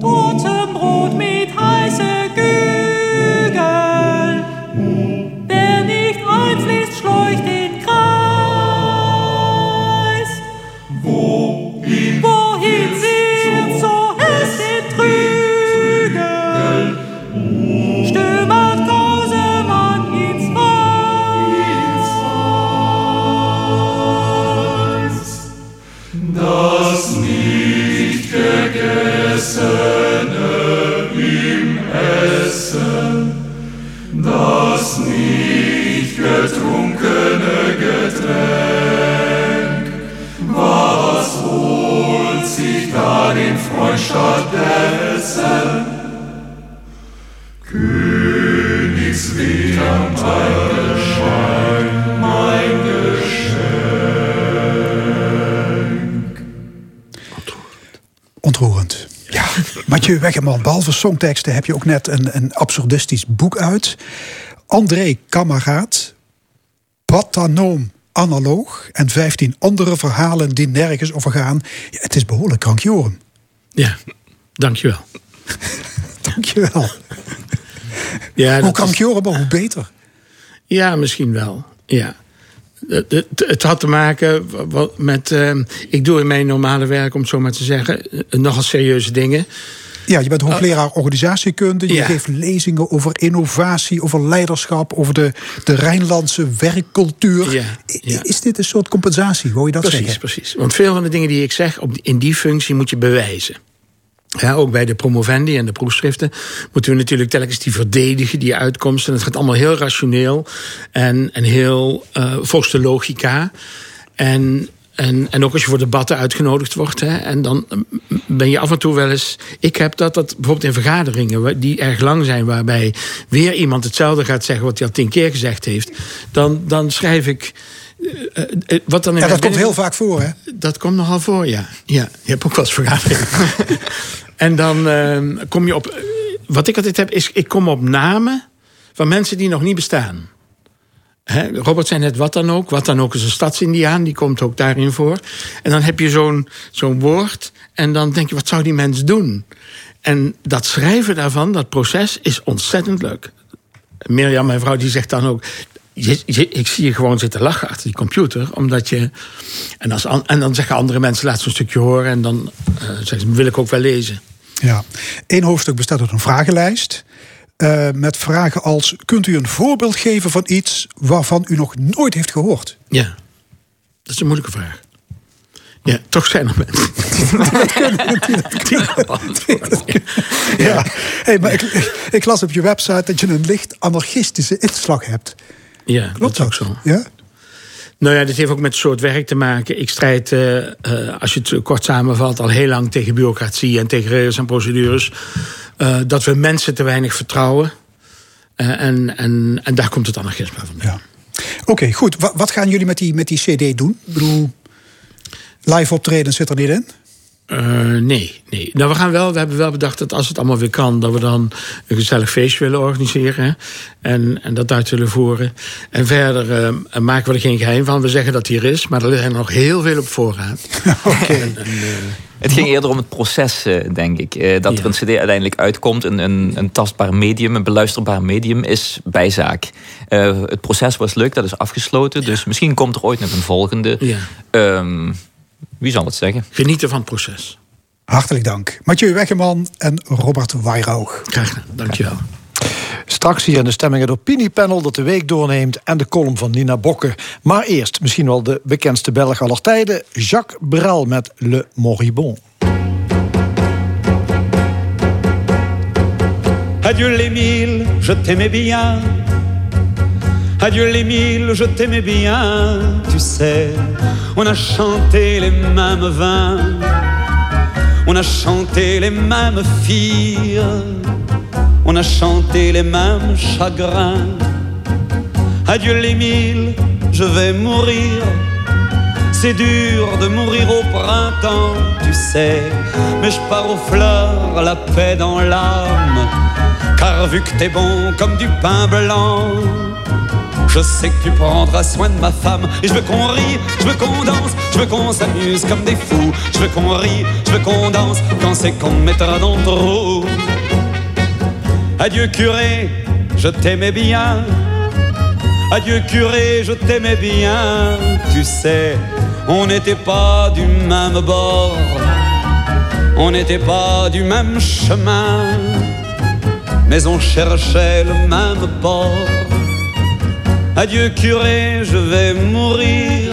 Doodsenbrood met heisse kugel. Wer niet einfließt, schleucht den Kreis. Wohin zieht, so ist den Trüb. Das nicht Gegessene im Essen, das nicht Getrunkene Getränk, was holt sich da den Freund stattdessen? Königswinter, mein Geschenk. Ontroerend. Ja. Mathieu Weggeman, behalve songteksten heb je ook net een absurdistisch boek uit. André Kammergaat, Pathanoom Analoog en 15 andere verhalen die nergens over gaan. Ja, het is behoorlijk krankjoren. Ja, dankjewel. Dankjewel. Ja, hoe krankjoren, maar hoe beter. Ja, misschien wel. Ja. Het had te maken met... ik doe in mijn normale werk, om het zo maar te zeggen, nogal serieuze dingen. Ja, je bent hoogleraar organisatiekunde. Je geeft lezingen over innovatie, over leiderschap, over de Rijnlandse werkcultuur. Ja, ja. Is dit een soort compensatie, wou je dat zeggen? Precies. Want veel van de dingen die ik zeg, in die functie moet je bewijzen. Ja, ook bij de promovendi en de proefschriften moeten we natuurlijk telkens die verdedigen, die uitkomsten. Het gaat allemaal heel rationeel en heel volgens de logica. En ook als je voor debatten uitgenodigd wordt. Hè, en dan ben je af en toe wel eens... Ik heb dat bijvoorbeeld in vergaderingen die erg lang zijn, waarbij weer iemand hetzelfde gaat zeggen wat hij al 10 keer gezegd heeft. Dan schrijf ik... Wat dan dat komt heel vaak voor, hè? Dat komt nogal voor, ja. Je hebt ook wel eens vergaderingen. En dan kom je op... wat ik altijd heb, is ik kom op namen van mensen die nog niet bestaan. Hè? Robert zei net wat dan ook. Wat dan ook is een stadsindiaan, die komt ook daarin voor. En dan heb je zo'n woord en dan denk je, wat zou die mens doen? En dat schrijven daarvan, dat proces, is ontzettend leuk. Mirjam, mijn vrouw, die zegt dan ook... Ik zie je gewoon zitten lachen achter die computer. Omdat je... En dan zeggen andere mensen, laat ze een stukje horen. En dan zeggen ze, wil ik ook wel lezen. Ja. 1 hoofdstuk bestaat uit een vragenlijst. Met vragen als, kunt u een voorbeeld geven van iets waarvan u nog nooit heeft gehoord? Ja, dat is een moeilijke vraag. Ja, toch zijn er mensen. Ja. Hey, maar ik las op je website dat je een licht anarchistische inslag hebt. Ja, klopt, dat is ook zo. Ja? Nou ja, dit heeft ook met het soort werk te maken. Ik strijd, als je het kort samenvalt, al heel lang tegen bureaucratie en tegen regels en procedures. Dat we mensen te weinig vertrouwen. En daar komt het anarchisme van. Ja. Oké, goed. Wat gaan jullie met die CD doen? Ik bedoel, live optreden zit er niet in? Nee. Nou, we hebben wel bedacht dat als het allemaal weer kan, dat we dan een gezellig feest willen organiseren. Hè? En dat uit willen voeren. En verder maken we er geen geheim van. We zeggen dat hij er is, maar er zijn er nog heel veel op voorraad. Okay. Het ging eerder om het proces, denk ik. Dat er een CD uiteindelijk uitkomt, een tastbaar medium, een beluisterbaar medium, is bijzaak. Het proces was leuk, dat is afgesloten. Ja. Dus misschien komt er ooit nog een volgende. Ja. Wie zal het zeggen? Genieten van het proces. Hartelijk dank. Mathieu Weggeman en Robert Wairoog. Graag gedaan, dankjewel. Straks hier in de stemming het opiniepanel dat de week doorneemt en de column van Nina Bokke. Maar eerst misschien wel de bekendste Belg aller tijden, Jacques Brel met Le Moribond. Adieu les mille, je t'aimais bien. Adieu les mille, je t'aimais bien. Tu sais, on a chanté les mêmes vins. On a chanté les mêmes filles. On a chanté les mêmes chagrins. Adieu les mille, je vais mourir. C'est dur de mourir au printemps, tu sais. Mais je pars aux fleurs, la paix dans l'âme. Car vu que t'es bon comme du pain blanc, je sais que tu prendras soin de ma femme. Et je veux qu'on rie, je veux qu'on danse, je veux qu'on s'amuse comme des fous. Je veux qu'on rie, je veux qu'on danse, quand c'est qu'on me mettra dans le trou. Adieu curé, je t'aimais bien. Adieu curé, je t'aimais bien. Tu sais, on n'était pas du même bord. On n'était pas du même chemin. Mais on cherchait le même port. Adieu curé, je vais mourir.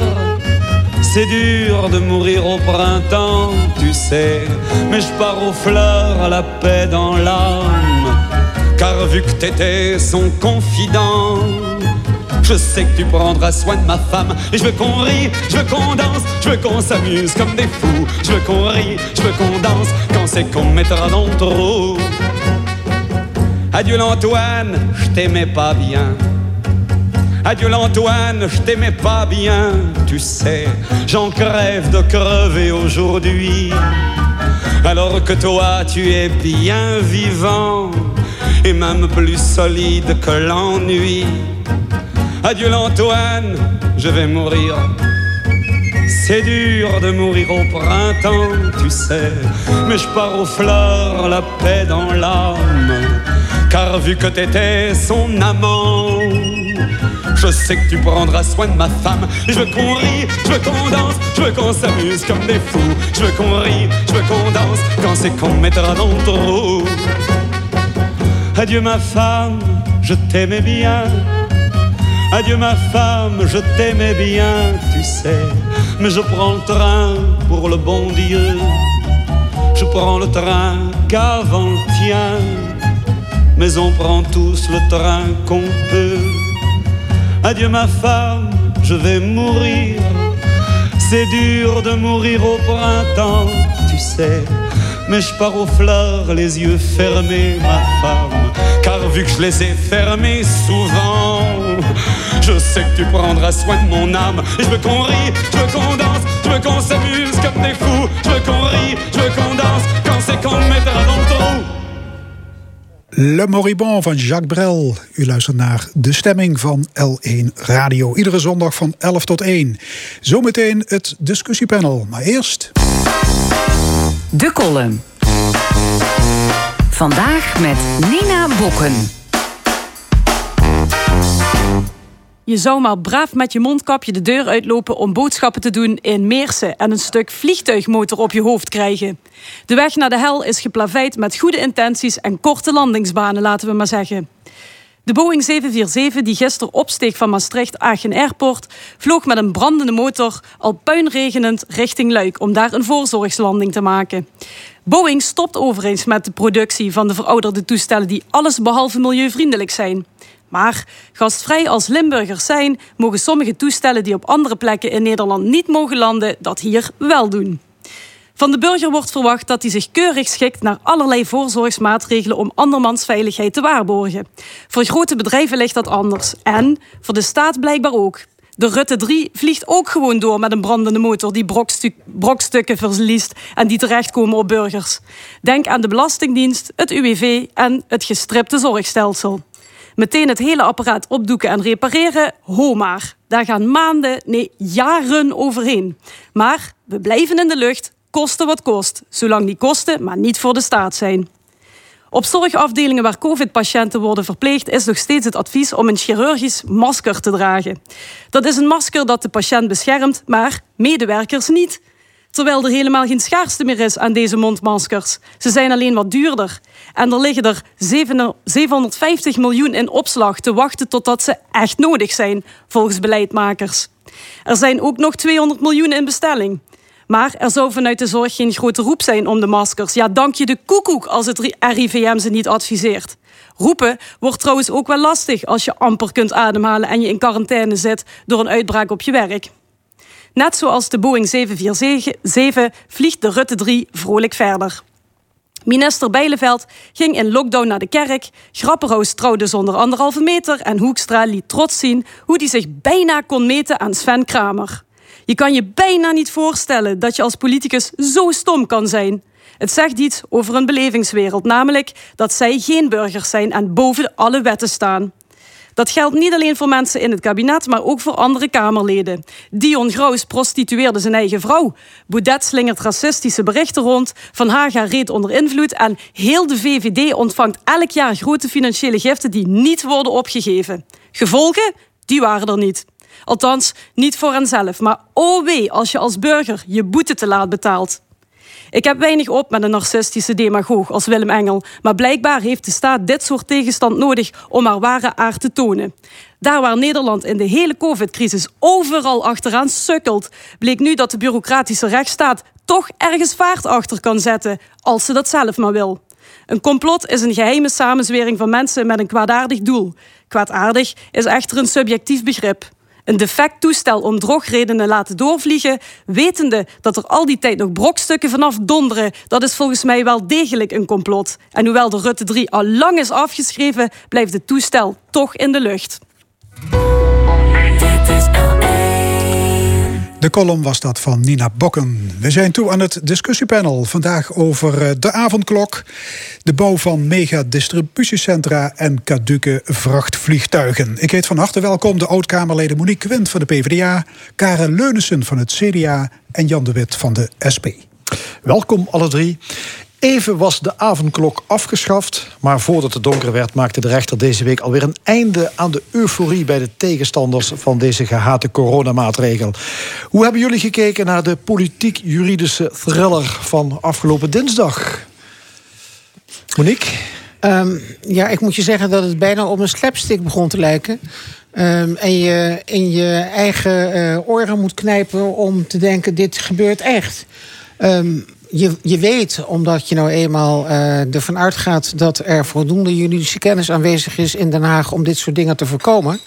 C'est dur de mourir au printemps, tu sais. Mais je pars aux fleurs, à la paix dans l'âme. Car vu que t'étais son confident, je sais que tu prendras soin de ma femme. Et je veux qu'on rie, je veux qu'on danse, je veux qu'on s'amuse comme des fous. Je veux qu'on rie, je veux qu'on danse, quand c'est qu'on mettra dans le trou. Adieu l'Antoine, je t'aimais pas bien. Adieu l'Antoine, je t'aimais pas bien. Tu sais, j'en crève de crever aujourd'hui. Alors que toi, tu es bien vivant. Et même plus solide que l'ennui. Adieu l'Antoine, je vais mourir. C'est dur de mourir au printemps, tu sais. Mais je pars aux fleurs, la paix dans l'âme. Car vu que t'étais son amant, je sais que tu prendras soin de ma femme. Je veux qu'on rie, je veux qu'on danse, je veux qu'on s'amuse comme des fous. Je veux qu'on rie, je veux qu'on danse, quand c'est qu'on mettra dans le trou. Adieu ma femme, je t'aimais bien. Adieu ma femme, je t'aimais bien, tu sais. Mais je prends le train pour le bon Dieu. Je prends le train qu'avant le tien. Mais on prend tous le train qu'on peut. Adieu ma femme, je vais mourir. C'est dur de mourir au printemps, tu sais. Mais je pars aux fleurs, les yeux fermés, ma femme. Car vu que je les ai fermés souvent, je sais que tu prendras soin de mon âme. Et je veux qu'on rie, je veux qu'on danse, je veux qu'on s'amuse comme des fous. Je veux qu'on rie, je veux qu'on danse, quand c'est qu'on le mettra dans le trou. Le Moribond van Jacques Brel. U luistert naar De Stemming van L1 Radio. Iedere zondag van 11 tot 1. Zometeen het discussiepanel. Maar eerst... De column. Vandaag met Nina Bokken. Je zou maar braaf met je mondkapje de deur uitlopen om boodschappen te doen in Meersen en een stuk vliegtuigmotor op je hoofd krijgen. De weg naar de hel is geplaveid met goede intenties en korte landingsbanen, laten we maar zeggen. De Boeing 747 die gisteren opsteeg van Maastricht-Aachen Airport... vloog met een brandende motor al puinregenend richting Luik... om daar een voorzorgslanding te maken. Boeing stopt overigens met de productie van de verouderde toestellen... die allesbehalve milieuvriendelijk zijn. Maar gastvrij als Limburgers zijn... mogen sommige toestellen die op andere plekken in Nederland niet mogen landen... dat hier wel doen. Van de burger wordt verwacht dat hij zich keurig schikt naar allerlei voorzorgsmaatregelen om andermans veiligheid te waarborgen. Voor grote bedrijven ligt dat anders en voor de staat blijkbaar ook. De Rutte 3 vliegt ook gewoon door met een brandende motor die brokstukken verliest en die terechtkomen op burgers. Denk aan de Belastingdienst, het UWV en het gestripte zorgstelsel. Meteen het hele apparaat opdoeken en repareren, ho maar. Daar gaan maanden, nee jaren overheen. Maar we blijven in de lucht, koste wat kost. Zolang die kosten maar niet voor de staat zijn. Op zorgafdelingen waar covid-patiënten worden verpleegd is nog steeds het advies om een chirurgisch masker te dragen. Dat is een masker dat de patiënt beschermt, maar medewerkers niet. Terwijl er helemaal geen schaarste meer is aan deze mondmaskers. Ze zijn alleen wat duurder. En er liggen er 750 miljoen in opslag te wachten totdat ze echt nodig zijn, volgens beleidmakers. Er zijn ook nog 200 miljoen in bestelling. Maar er zou vanuit de zorg geen grote roep zijn om de maskers. Ja, dank je de koekoek als het RIVM ze niet adviseert. Roepen wordt trouwens ook wel lastig als je amper kunt ademhalen en je in quarantaine zit door een uitbraak op je werk. Net zoals de Boeing 747 vliegt de Rutte 3 vrolijk verder. Minister Bijleveld ging in lockdown naar de kerk. Grapperhaus trouwde zonder 1,5 meter. En Hoekstra liet trots zien hoe hij zich bijna kon meten aan Sven Kramer. Je kan je bijna niet voorstellen dat je als politicus zo stom kan zijn. Het zegt iets over een belevingswereld, namelijk dat zij geen burgers zijn en boven alle wetten staan. Dat geldt niet alleen voor mensen in het kabinet, maar ook voor andere Kamerleden. Dion Graus prostitueerde zijn eigen vrouw. Baudet slingert racistische berichten rond. Van Haga reed onder invloed. En heel de VVD ontvangt elk jaar grote financiële giften die niet worden opgegeven. Gevolgen? Die waren er niet. Althans, niet voor henzelf. Maar oh wee als je als burger je boete te laat betaalt. Ik heb weinig op met een narcistische demagoog als Willem Engel. Maar blijkbaar heeft de staat dit soort tegenstand nodig om haar ware aard te tonen. Daar waar Nederland in de hele covid-crisis overal achteraan sukkelt, bleek nu dat de bureaucratische rechtsstaat toch ergens vaart achter kan zetten, als ze dat zelf maar wil. Een complot is een geheime samenzwering van mensen met een kwaadaardig doel. Kwaadaardig is echter een subjectief begrip. Een defect toestel om drogredenen laten doorvliegen, wetende dat er al die tijd nog brokstukken vanaf donderen, dat is volgens mij wel degelijk een complot. En hoewel de Rutte 3 al lang is afgeschreven, blijft het toestel toch in de lucht. De column was dat van Nina Bokken. We zijn toe aan het discussiepanel. Vandaag over de avondklok, de bouw van megadistributiecentra en caduke vrachtvliegtuigen. Ik heet van harte welkom de oud-Kamerleden Monique Quint van de PvdA... Karen Leunissen van het CDA en Jan de Wit van de SP. Welkom alle drie. Even was de avondklok afgeschaft, maar voordat het donker werd maakte de rechter deze week alweer een einde aan de euforie bij de tegenstanders van deze gehate coronamaatregel. Hoe hebben jullie gekeken naar de politiek-juridische thriller van afgelopen dinsdag? Monique? Ik moet je zeggen dat het bijna op een slapstick begon te lijken. En je in je eigen oren moet knijpen om te denken, dit gebeurt echt. Je weet, omdat je nou eenmaal ervan uitgaat dat er voldoende juridische kennis aanwezig is in Den Haag om dit soort dingen te voorkomen,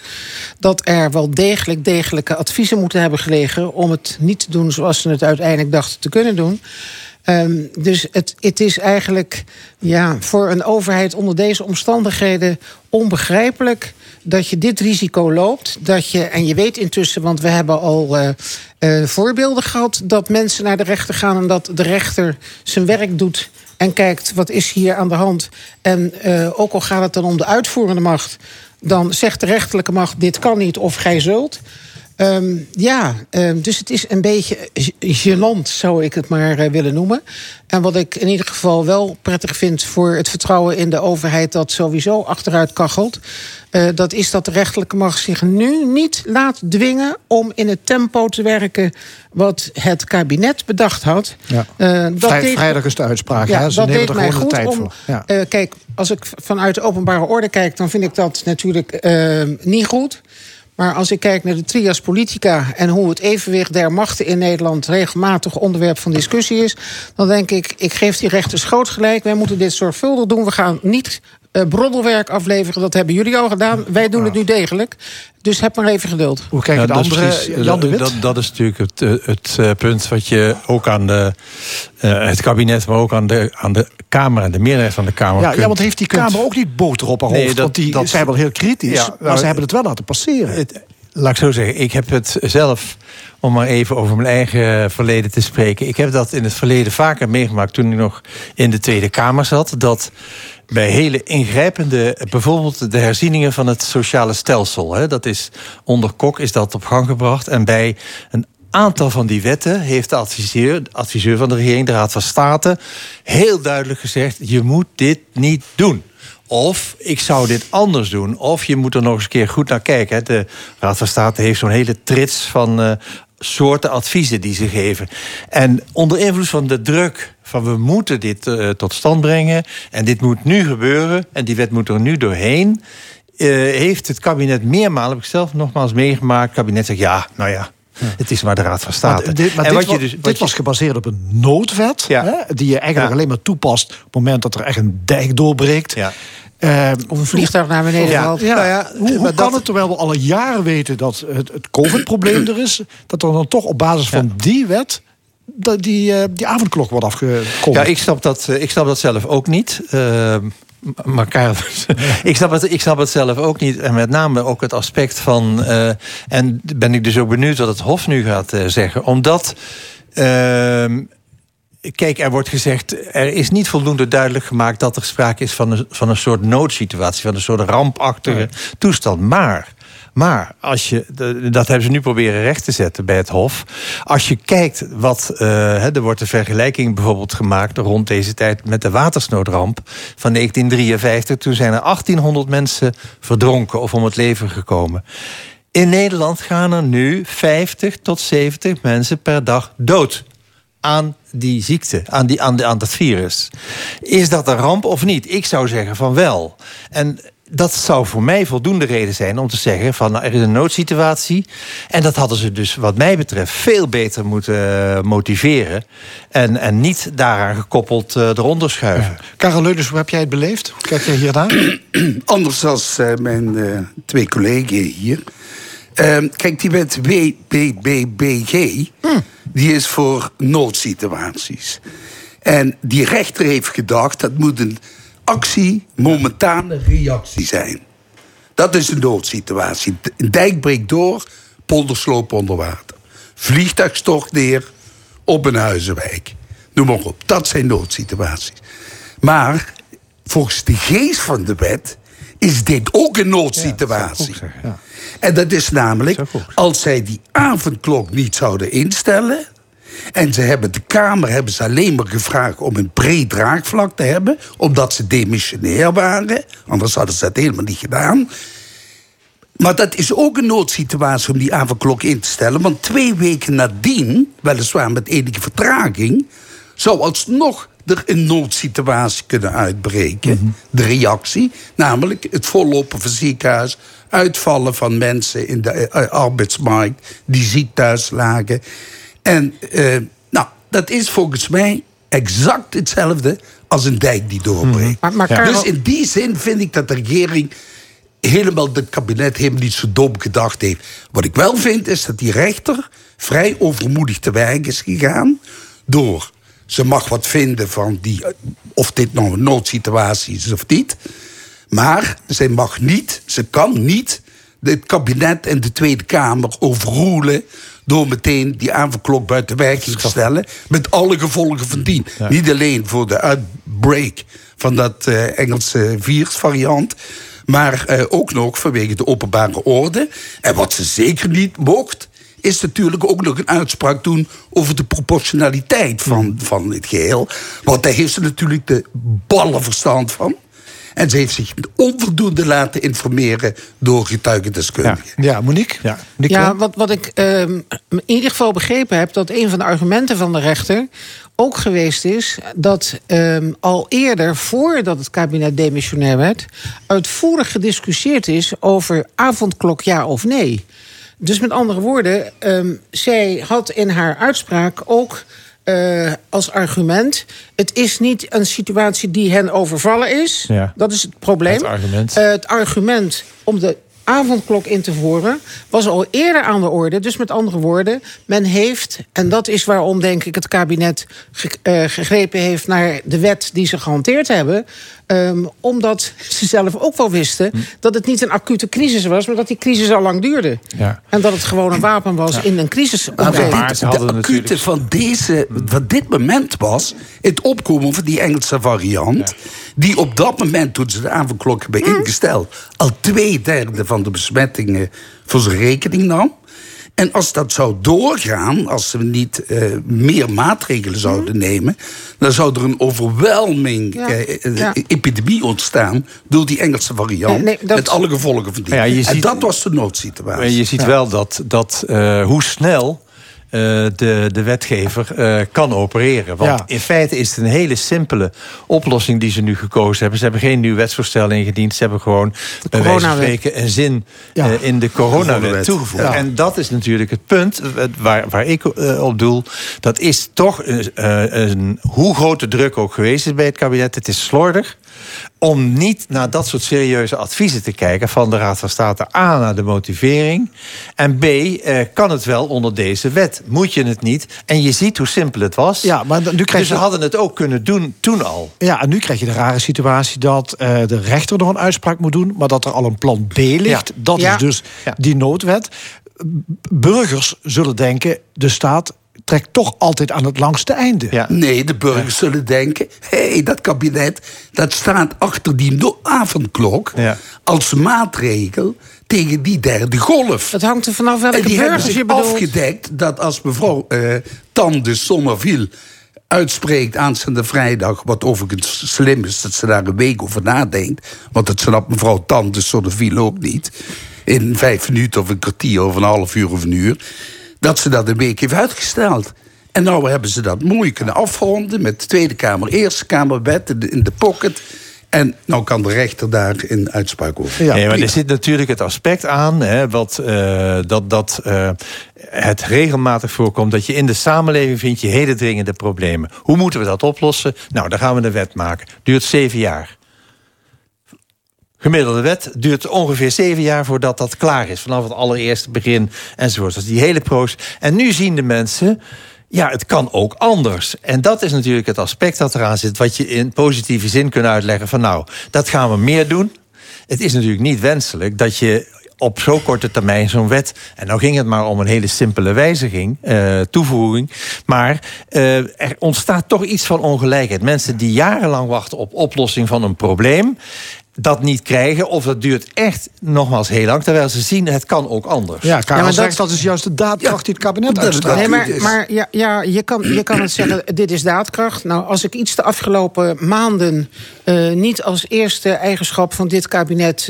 dat er wel degelijke adviezen moeten hebben gelegen om het niet te doen zoals ze het uiteindelijk dachten te kunnen doen. Dus het is eigenlijk voor een overheid onder deze omstandigheden onbegrijpelijk dat je dit risico loopt. En je weet intussen, want we hebben al voorbeelden gehad dat mensen naar de rechter gaan en dat de rechter zijn werk doet en kijkt wat is hier aan de hand. En ook al gaat het dan om de uitvoerende macht, dan zegt de rechterlijke macht dit kan niet of gij zult. Dus het is een beetje gênant, zou ik het maar willen noemen. En wat ik in ieder geval wel prettig vind voor het vertrouwen in de overheid dat sowieso achteruit kachelt, dat is dat de rechterlijke macht zich nu niet laat dwingen om in het tempo te werken wat het kabinet bedacht had. Ja. Vrijdag is de uitspraak. Ja, ze nemen er gewoon de tijd voor. Ja. Kijk, als ik vanuit de openbare orde kijk, dan vind ik dat natuurlijk niet goed. Maar als ik kijk naar de trias politica en hoe het evenwicht der machten in Nederland regelmatig onderwerp van discussie is, dan denk ik, ik geef die rechters groot gelijk. Wij moeten dit zorgvuldig doen. We gaan niet broddelwerk afleveren. Dat hebben jullie al gedaan. Wij doen het nu degelijk. Dus heb maar even geduld. Hoe kijken de anderen? Jan de Wit? Dat is natuurlijk het punt wat je ook aan het kabinet, maar ook aan de Kamer en de meerderheid van de Kamer kunt. Ja, want heeft die Kamer ook niet boter op haar hoofd? Want die zijn wel heel kritisch, maar ze hebben het wel laten passeren. Laat ik zo zeggen, ik heb het zelf, om maar even over mijn eigen verleden te spreken. Ik heb dat in het verleden vaker meegemaakt toen ik nog in de Tweede Kamer zat. Dat bij hele ingrijpende, bijvoorbeeld de herzieningen van het sociale stelsel. Hè, dat is onder Kok is dat op gang gebracht. En bij een aantal van die wetten heeft de adviseur van de regering, de Raad van State, heel duidelijk gezegd, je moet dit niet doen. Of ik zou dit anders doen. Of je moet er nog eens een keer goed naar kijken. De Raad van State heeft zo'n hele trits van soorten adviezen die ze geven. En onder invloed van de druk van we moeten dit tot stand brengen en dit moet nu gebeuren en die wet moet er nu doorheen, heeft het kabinet meermalen, heb ik zelf nogmaals meegemaakt, het kabinet zegt het is maar de Raad van State. Dit was gebaseerd op een noodwet. Ja. Hè, die je eigenlijk alleen maar toepast op het moment dat er echt een dijk doorbreekt. Ja. Of een vliegtuig naar beneden valt. Ja. Hoe kan het, terwijl we al jaren weten dat het COVID-probleem er is, dat er dan toch op basis van die wet die avondklok wordt afgekondigd? Ja, ik snap dat zelf ook niet. Ik snap het zelf ook niet. En met name ook het aspect van en ben ik dus ook benieuwd wat het Hof nu gaat zeggen. Omdat kijk, er wordt gezegd, er is niet voldoende duidelijk gemaakt dat er sprake is van een soort noodsituatie, van een soort rampachtige toestand. Maar als je, dat hebben ze nu proberen recht te zetten bij het Hof. Als je kijkt wat, er wordt een vergelijking bijvoorbeeld gemaakt rond deze tijd met de watersnoodramp van 1953. Toen zijn er 1800 mensen verdronken of om het leven gekomen. In Nederland gaan er nu 50 tot 70 mensen per dag dood aan die ziekte, aan dat virus. Is dat een ramp of niet? Ik zou zeggen van wel. En dat zou voor mij voldoende reden zijn om te zeggen van er is een noodsituatie. En dat hadden ze dus wat mij betreft veel beter moeten motiveren. En niet daaraan gekoppeld eronder schuiven. Ja. Karel Leunens, hoe heb jij het beleefd? Hoe kijk jij hiernaar? Anders dan mijn twee collega's hier. Kijk, die wet WBBBG, die is voor noodsituaties. En die rechter heeft gedacht, dat moet een actie, momentane reactie zijn. Dat is een noodsituatie. Een dijk breekt door, poldersloop onder water. Vliegtuig stort neer op een huizenwijk. Noem maar op, dat zijn noodsituaties. Maar volgens de geest van de wet is dit ook een noodsituatie. En dat is namelijk, als zij die avondklok niet zouden instellen, en ze hebben de Kamer alleen maar gevraagd om een breed draagvlak te hebben, omdat ze demissionair waren. Anders hadden ze dat helemaal niet gedaan. Maar dat is ook een noodsituatie om die avondklok in te stellen. Want 2 weken nadien, weliswaar met enige vertraging, zou alsnog er een noodsituatie kunnen uitbreken. Mm-hmm. De reactie, namelijk het vollopen van ziekenhuis, uitvallen van mensen in de arbeidsmarkt die ziek thuis lagen. En dat is volgens mij exact hetzelfde als een dijk die doorbreekt. Dus in die zin vind ik dat de regering het kabinet helemaal niet zo dom gedacht heeft. Wat ik wel vind is dat die rechter vrij overmoedig te werk is gegaan door, ze mag wat vinden van die, of dit nou een noodsituatie is of niet, maar ze kan niet het kabinet en de Tweede Kamer overroelen door meteen die avondklok buiten werking te stellen, met alle gevolgen van dien. Ja. Niet alleen voor de outbreak van dat Engelse virusvariant, maar ook nog vanwege de openbare orde. En wat ze zeker niet mocht, is natuurlijk ook nog een uitspraak doen over de proportionaliteit van het geheel. Want daar heeft ze natuurlijk de ballenverstand van. En ze heeft zich onvoldoende laten informeren door getuigendeskundigen. Ja, Monique? Ja, wat ik in ieder geval begrepen heb, dat een van de argumenten van de rechter ook geweest is dat al eerder, voordat het kabinet demissionair werd, uitvoerig gediscussieerd is over avondklok ja of nee. Dus met andere woorden, zij had in haar uitspraak ook als argument, het is niet een situatie die hen overvallen is. Ja. Dat is het probleem. Het argument om de avondklok in te voeren was al eerder aan de orde. Dus met andere woorden, men heeft, en dat is waarom denk ik het kabinet gegrepen heeft naar de wet die ze gehanteerd hebben, Omdat ze zelf ook wel wisten dat het niet een acute crisis was, maar dat die crisis al lang duurde. Ja. En dat het gewoon een wapen was in een crisis. De acute van deze, van dit moment was het opkomen van die Engelse variant, die op dat moment, toen ze de avondklok hebben ingesteld, al 2/3 van de besmettingen voor zijn rekening nam. En als dat zou doorgaan, als we niet meer maatregelen zouden nemen, dan zou er een overweldiging epidemie ontstaan door die Engelse variant. Nee, met alle gevolgen van die. Ja, en dat was de noodsituatie. Je ziet wel dat hoe snel de wetgever kan opereren. Want in feite is het een hele simpele oplossing die ze nu gekozen hebben. Ze hebben geen nieuw wetsvoorstel ingediend. Ze hebben gewoon bij wijze van spreken een zin in de coronawet toegevoegd. Ja. En dat is natuurlijk het punt waar ik op doel. Dat is toch, hoe groot de druk ook geweest is bij het kabinet, het is slordig om niet naar dat soort serieuze adviezen te kijken van de Raad van State. A, naar de motivering. En B, kan het wel onder deze wet? Moet je het niet? En je ziet hoe simpel het was. Ja, maar nu krijg je... Dus ze hadden het ook kunnen doen toen al. Ja, en nu krijg je de rare situatie dat de rechter nog een uitspraak moet doen, maar dat er al een plan B ligt. Ja. Dat is dus die noodwet. Burgers zullen denken, de staat trekt toch altijd aan het langste einde. Ja. Nee, de burgers zullen denken, dat kabinet dat staat achter die avondklok als maatregel tegen die derde golf. Dat hangt er vanaf welke burgers je bedoelt. En die hebben zich afgedekt dat als mevrouw Tande Sommerville uitspreekt aanstaande vrijdag, wat overigens slim is dat ze daar een week over nadenkt, want dat snapt mevrouw Tande Sommerville ook niet, in 5 minuten of een kwartier of een half uur of een uur, dat ze dat een week heeft uitgesteld. En nou hebben ze dat mooi kunnen afronden met Tweede Kamer, Eerste Kamer, wet in de pocket. En nou kan de rechter daar een uitspraak over. Ja, nee, maar er zit natuurlijk het aspect aan, dat het regelmatig voorkomt dat je in de samenleving vindt je hele dringende problemen. Hoe moeten we dat oplossen? Nou, dan gaan we een wet maken. Duurt 7 jaar. Gemiddelde wet duurt ongeveer 7 jaar voordat dat klaar is. Vanaf het allereerste begin enzovoort. Dus die hele proces. En nu zien de mensen, ja, het kan ook anders. En dat is natuurlijk het aspect dat eraan zit, wat je in positieve zin kunt uitleggen van nou, dat gaan we meer doen. Het is natuurlijk niet wenselijk dat je op zo'n korte termijn zo'n wet, en nou ging het maar om een hele simpele wijziging, toevoeging, maar er ontstaat toch iets van ongelijkheid. Mensen die jarenlang wachten op oplossing van een probleem, dat niet krijgen, of dat duurt echt nogmaals heel lang, terwijl ze zien, het kan ook anders. Ja, Karel zegt, dat is juist de daadkracht die het kabinet uitstraalt. Nee, maar je kan het zeggen, dit is daadkracht. Nou, als ik iets de afgelopen maanden niet als eerste eigenschap van dit kabinet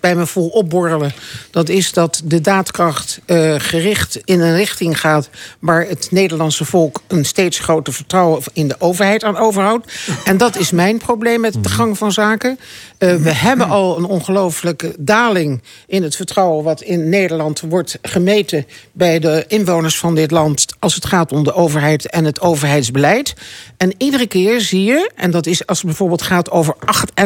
bij me voel opborrelen, dat is dat de daadkracht gericht in een richting gaat waar het Nederlandse volk een steeds groter vertrouwen in de overheid aan overhoudt. En dat is mijn probleem met de gang van zaken. We hebben al een ongelooflijke daling in het vertrouwen wat in Nederland wordt gemeten bij de inwoners van dit land als het gaat om de overheid en het overheidsbeleid. En iedere keer zie je, en dat is als het bijvoorbeeld gaat over 8,5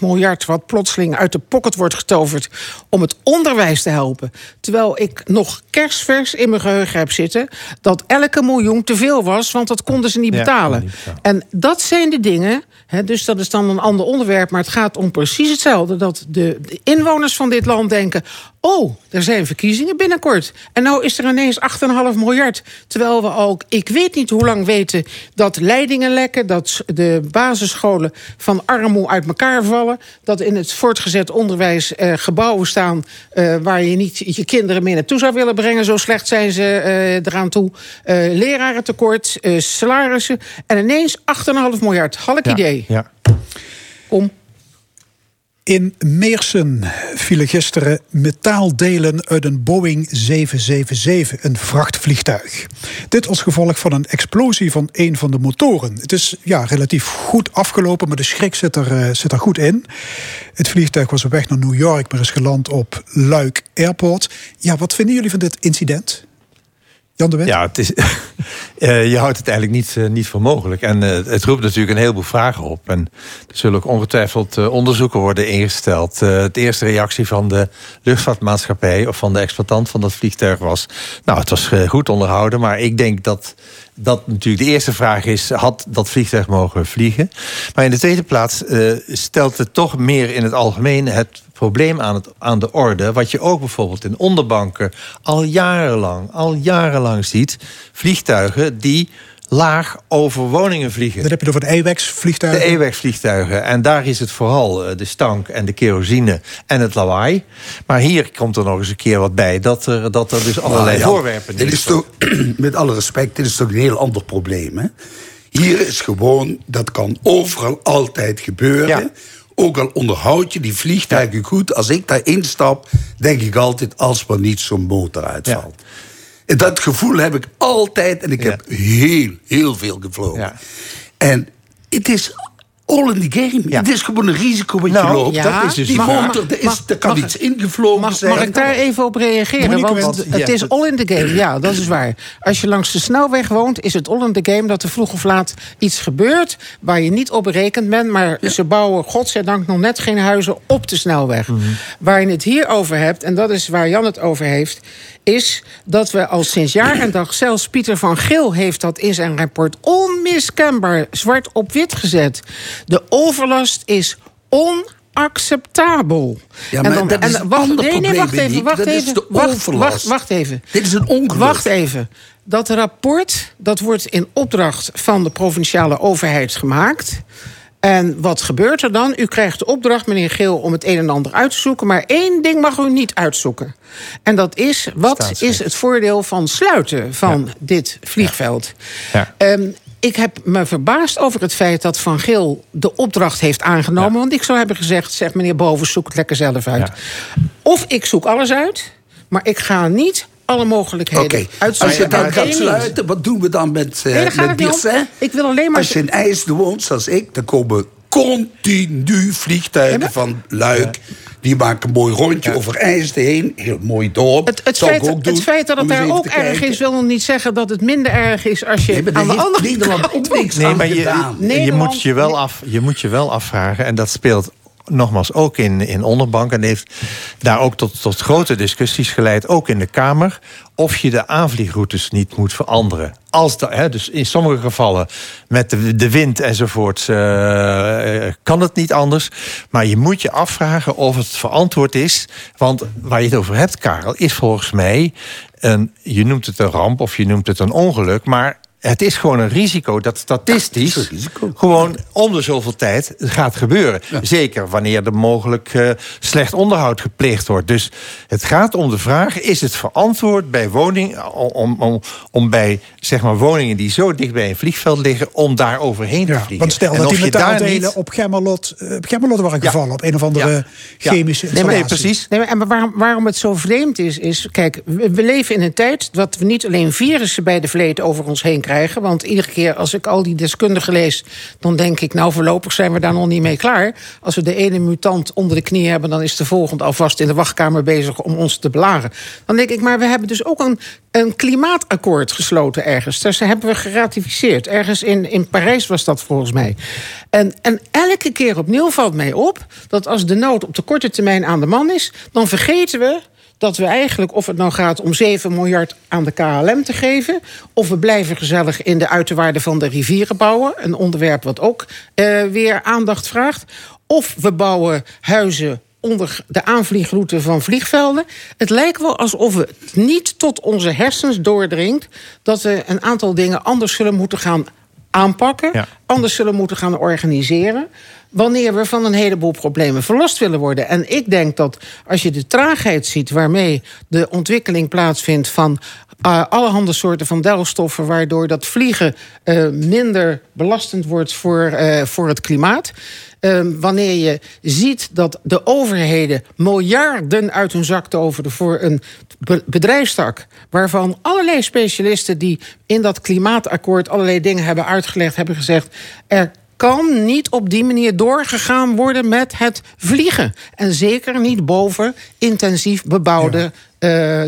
miljard... wat plotseling uit de pocket wordt getoverd om het onderwijs te helpen, terwijl ik nog kerstvers in mijn geheugen heb zitten dat elke miljoen te veel was, want dat konden ze niet betalen. En dat zijn de dingen, dus dat is dan een ander onderwerp, maar het gaat om precies hetzelfde, dat de inwoners van dit land denken, oh, er zijn verkiezingen binnenkort. En nou is er ineens 8,5 miljard. Terwijl we ook, ik weet niet hoe lang weten, dat leidingen lekken, dat de basisscholen van armoe uit elkaar vallen, dat in het voortgezet onderwijs gebouwen staan waar je niet je kinderen mee naartoe zou willen brengen. Zo slecht zijn ze eraan toe. Lerarentekort, salarissen. En ineens 8,5 miljard. Halk idee. Ja. Kom. In Meersen vielen gisteren metaaldelen uit een Boeing 777, een vrachtvliegtuig. Dit als gevolg van een explosie van een van de motoren. Het is relatief goed afgelopen, maar de schrik zit er goed in. Het vliegtuig was op weg naar New York, maar is geland op Luik Airport. Ja, wat vinden jullie van dit incident? Jan de Wet? Ja, het is, je houdt het eigenlijk niet voor mogelijk. En het roept natuurlijk een heleboel vragen op. En er zullen ook ongetwijfeld onderzoeken worden ingesteld. De eerste reactie van de luchtvaartmaatschappij of van de exploitant van dat vliegtuig was, nou, het was goed onderhouden, maar ik denk dat dat natuurlijk de eerste vraag is, had dat vliegtuig mogen vliegen? Maar in de tweede plaats stelt het toch meer in het algemeen het probleem aan de orde, wat je ook bijvoorbeeld in onderbanken al jarenlang ziet. Vliegtuigen die laag over woningen vliegen. Dan heb je het over de EWAX-vliegtuigen. De EWAX-vliegtuigen. En daar is het vooral de stank en de kerosine en het lawaai. Maar hier komt er nog eens een keer wat bij, dat er dus allerlei voorwerpen... Dit is toch, met alle respect, dit is toch een heel ander probleem, hè? Hier is gewoon, dat kan overal altijd gebeuren. Ja. Ook al onderhoud je die vliegtuigen goed. Als ik daar instap, denk ik altijd, als maar niet zo'n motor uitvalt. Ja. En dat gevoel heb ik altijd. En ik heb heel veel gevlogen. Ja. En het is all in the game. Ja. Het is gewoon een risico wat je loopt. Ja. Dat is dus die motor, er kan iets ingevlogen zijn. Mag ik daar even op reageren? Want het is all in the game. Ja, dat is waar. Als je langs de snelweg woont, is het all in the game dat er vroeg of laat iets gebeurt waar je niet op berekend bent. Maar ze bouwen godzijdank nog net geen huizen op de snelweg. Mm-hmm. Waar je het hier over hebt, en dat is waar Jan het over heeft, is dat we al sinds jaar en dag, zelfs Pieter van Geel heeft dat in zijn rapport onmiskenbaar zwart op wit gezet. De overlast is onacceptabel. Ja, maar dat is een ander probleem. Nee, wacht even. Dit is een ongeluk. Wacht even. Dat rapport, dat wordt in opdracht van de provinciale overheid gemaakt. En wat gebeurt er dan? U krijgt de opdracht, meneer Geel, om het een en ander uit te zoeken. Maar één ding mag u niet uitzoeken. En dat is, wat is het voordeel van sluiten van dit vliegveld? Ja. Ja. Ik heb me verbaasd over het feit dat Van Geel de opdracht heeft aangenomen. Ja. Want ik zou hebben gezegd, zeg meneer Boven, zoek het lekker zelf uit. Ja. Of ik zoek alles uit, maar ik ga niet alle mogelijkheden uitzoeken. Als je dan gaat sluiten, wat doen we dan met Birsen? Ik wil alleen maar... Als je in IJsden woont, zoals ik, dan komen continu vliegtuigen van Luik. Ja. Die maken een mooi rondje over IJsden heen. Heel mooi dorp. Het feit dat het daar ook erg is, wil nog niet zeggen dat het minder erg is als je aan de andere Nederland ook niks aan gedaan. Je moet je wel afvragen, en dat speelt nogmaals ook in onderbank, en heeft daar ook tot grote discussies geleid, ook in de Kamer, of je de aanvliegroutes niet moet veranderen. Dus in sommige gevallen met de wind enzovoort kan het niet anders. Maar je moet je afvragen of het verantwoord is. Want waar je het over hebt, Karel, is volgens mij je noemt het een ramp of je noemt het een ongeluk, maar het is gewoon een risico dat statistisch gewoon om de zoveel tijd gaat gebeuren. Ja. Zeker wanneer er mogelijk slecht onderhoud gepleegd wordt. Dus het gaat om de vraag, is het verantwoord bij om bij, zeg maar, woningen die zo dicht bij een vliegveld liggen, om daar overheen te vliegen? Want stel en dat die metaaldelen niet op Gemmelot waren gevallen, op een of andere chemische installatie. Nee, precies. Nee, en waarom het zo vreemd is, kijk, we leven in een tijd dat we niet alleen virussen bij de vleet over ons heen krijgen. Want iedere keer als ik al die deskundigen lees, dan denk ik, nou, voorlopig zijn we daar nog niet mee klaar. Als we de ene mutant onder de knie hebben, dan is de volgende alvast in de wachtkamer bezig om ons te belagen. Dan denk ik, maar we hebben dus ook een klimaatakkoord gesloten ergens. Dus dat hebben we geratificeerd. Ergens in Parijs was dat volgens mij. En elke keer opnieuw valt mij op dat als de nood op de korte termijn aan de man is, dan vergeten we dat we eigenlijk, of het nou gaat om 7 miljard aan de KLM te geven, of we blijven gezellig in de uiterwaarden van de rivieren bouwen, een onderwerp wat ook weer aandacht vraagt, of we bouwen huizen onder de aanvliegroute van vliegvelden. Het lijkt wel alsof het niet tot onze hersens doordringt dat we een aantal dingen anders zullen moeten gaan aanpakken, anders zullen moeten gaan organiseren, wanneer we van een heleboel problemen verlost willen worden. En ik denk dat als je de traagheid ziet waarmee de ontwikkeling plaatsvindt van allerhande soorten van delfstoffen, waardoor dat vliegen minder belastend wordt voor het klimaat. Wanneer je ziet dat de overheden miljarden uit hun zak toveren voor een bedrijfstak waarvan allerlei specialisten die in dat klimaatakkoord allerlei dingen hebben uitgelegd, hebben gezegd, er kan niet op die manier doorgegaan worden met het vliegen. En zeker niet boven intensief bebouwde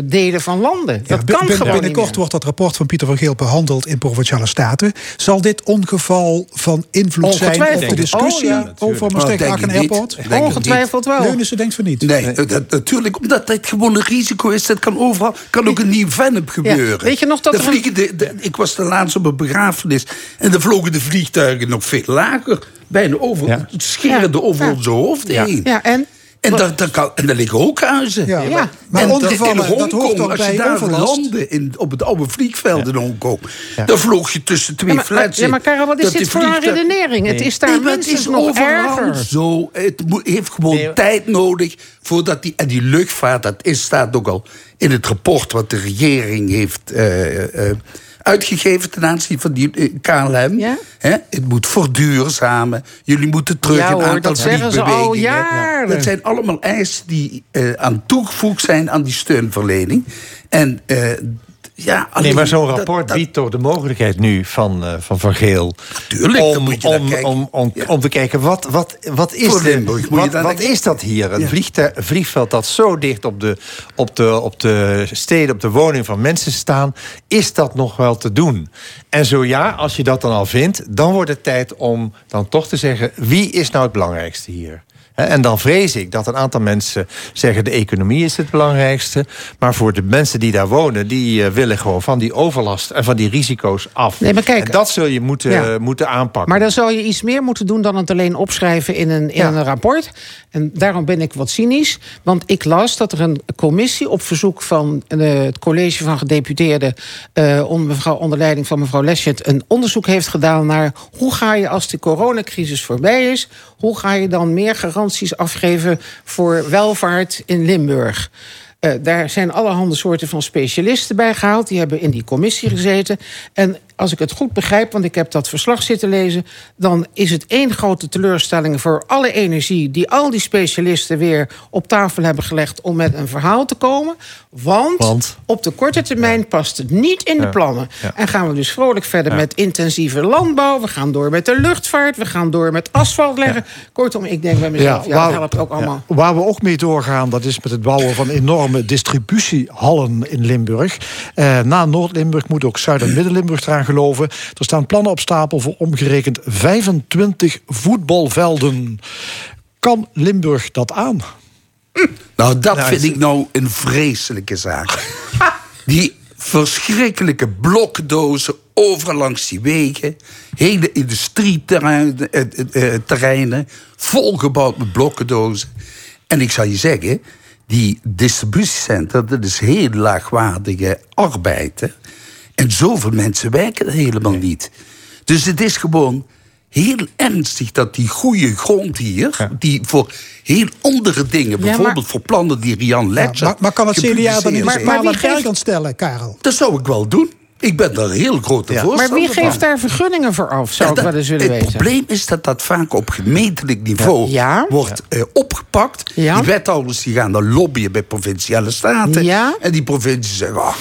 delen van landen. Ja, dat kan gewoon binnenkort wordt dat rapport van Pieter van Geel behandeld in Provinciale Staten. Zal dit ongeval van invloed zijn op de discussie over Maastricht-Aken Airport? Ongetwijfeld wel. Leunissen denkt van niet. Nee, natuurlijk, omdat dat gewoon een risico is. Dat kan overal, kan ook een nieuw Venep gebeuren. Ja. Weet je nog dat ik was de laatste op een begrafenis en dan vlogen de vliegtuigen nog veel lager. Bijna over, het scheerde over onze hoofd heen. Ja, en daar liggen ook huizen. Ja, ja. Maar en ongevallen, in Hongkong, als je daar landde op het oude vliegveld in Hongkong... dan vloeg je tussen twee flats in. Ja, maar Karel, wat is dit voor een redenering? Nee. Het is daar minstens nog erger. Zo. Het heeft gewoon tijd nodig voordat die... En die luchtvaart, staat ook al in het rapport... wat de regering heeft... uitgegeven ten aanzien van die KLM. Ja? Het moet verduurzamen. Jullie moeten terug een aantal vliegbewegingen. Dat zeggen ze al jaren. Dat zijn allemaal eisen die aan toegevoegd zijn aan die steunverlening. En maar zo'n rapport biedt toch de mogelijkheid nu van Geel... Tuurlijk, om te kijken, wat is dat hier? Een vliegveld dat zo dicht op de steden, op de woning van mensen staan... is dat nog wel te doen? En zo ja, als je dat dan al vindt... dan wordt het tijd om dan toch te zeggen... wie is nou het belangrijkste hier? En dan vrees ik dat een aantal mensen zeggen... de economie is het belangrijkste. Maar voor de mensen die daar wonen... die willen gewoon van die overlast en van die risico's af. Nee, maar kijk, en dat zul je moeten aanpakken. Maar dan zou je iets meer moeten doen... dan het alleen opschrijven in een rapport. En daarom ben ik wat cynisch. Want ik las dat er een commissie op verzoek van... het college van gedeputeerden... onder leiding van mevrouw Leschet... een onderzoek heeft gedaan naar... hoe ga je als de coronacrisis voorbij is... hoe ga je dan meer garanties afgeven voor welvaart in Limburg? Daar zijn allerhande soorten van specialisten bij gehaald. Die hebben in die commissie gezeten. En als ik het goed begrijp, want ik heb dat verslag zitten lezen... dan is het één grote teleurstelling voor alle energie... die al die specialisten weer op tafel hebben gelegd... om met een verhaal te komen. Want op de korte termijn past het niet in de plannen. Ja. En gaan we dus vrolijk verder met intensieve landbouw. We gaan door met de luchtvaart. We gaan door met asfalt leggen. Ja. Kortom, ik denk bij mezelf, dat helpt ook allemaal. Ja. Waar we ook mee doorgaan, dat is met het bouwen van enorme distributiehallen in Limburg. Na Noord-Limburg moet ook Zuid- en Midden-Limburg eraan geloven. Er staan plannen op stapel voor omgerekend 25 voetbalvelden. Kan Limburg dat aan? Nou, dat vind ik nou een vreselijke zaak. Die verschrikkelijke blokdozen overal langs die wegen. Hele industrieterreinen. Volgebouwd met blokkendozen. En ik zal je zeggen, die distributiecentra... dat is heel laagwaardige arbeid. Hè? En zoveel mensen werken er helemaal niet. Dus het is gewoon... heel ernstig dat die goede grond hier... die voor heel andere dingen... bijvoorbeeld voor plannen die Rian Letcher... maar kan het CDA dan niet maar aan kant stellen, Karel? Dat zou ik wel doen. Ik ben daar heel grote voorstander van. Maar wie geeft daar vergunningen voor af, zou ik wel eens willen weten. Het probleem is dat dat vaak op gemeentelijk niveau wordt opgepakt. Ja. Die wethouders die gaan dan lobbyen bij provinciale staten. Ja. En die provincies zeggen... ach,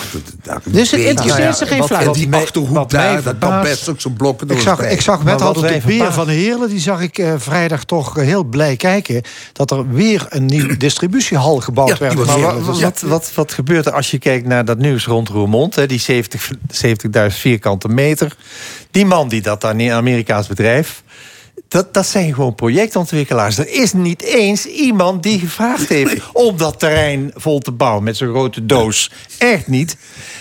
dus het interesseert ze geen flauw. En die Achterhoek daar, dat kan best ook zo'n blokken door. Ik zag wethouder de Beer van Heerlen, die zag ik vrijdag toch heel blij kijken... dat er weer een nieuwe distributiehal gebouwd werd. Maar wat gebeurt er als je kijkt naar dat nieuws rond Roermond? Die 70.000 vierkante meter. Die man die dat aan een Amerikaans bedrijf... Dat zijn gewoon projectontwikkelaars. Er is niet eens iemand die gevraagd heeft om dat terrein vol te bouwen... met zo'n grote doos. Echt niet.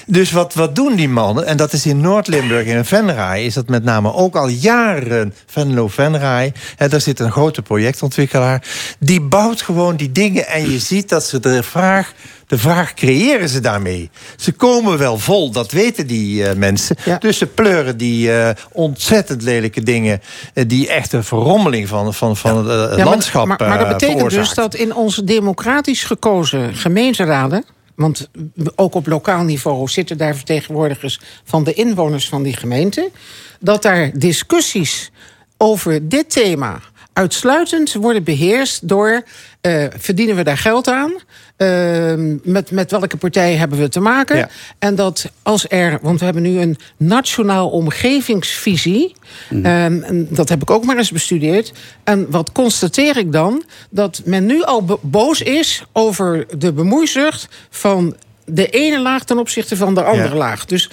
Dus wat doen die mannen? En dat is in Noord-Limburg en in Venray... is dat met name ook al jaren Venlo-Venray. Daar zit een grote projectontwikkelaar. Die bouwt gewoon die dingen en je ziet dat ze de vraag creëren ze daarmee. Ze komen wel vol, dat weten die mensen. Ja. Dus ze pleuren die ontzettend lelijke dingen... die echt een verrommeling van het landschap maar dat betekent dus dat in onze democratisch gekozen gemeenteraden... want ook op lokaal niveau zitten daar vertegenwoordigers... van de inwoners van die gemeente... dat daar discussies over dit thema... uitsluitend worden beheerst door... verdienen we daar geld aan? met welke partij hebben we te maken. Ja. En dat als er, want we hebben nu een nationaal omgevingsvisie. En dat heb ik ook maar eens bestudeerd. En wat constateer ik dan? Dat men nu al boos is over de bemoeizucht van de ene laag ten opzichte van de andere laag. Dus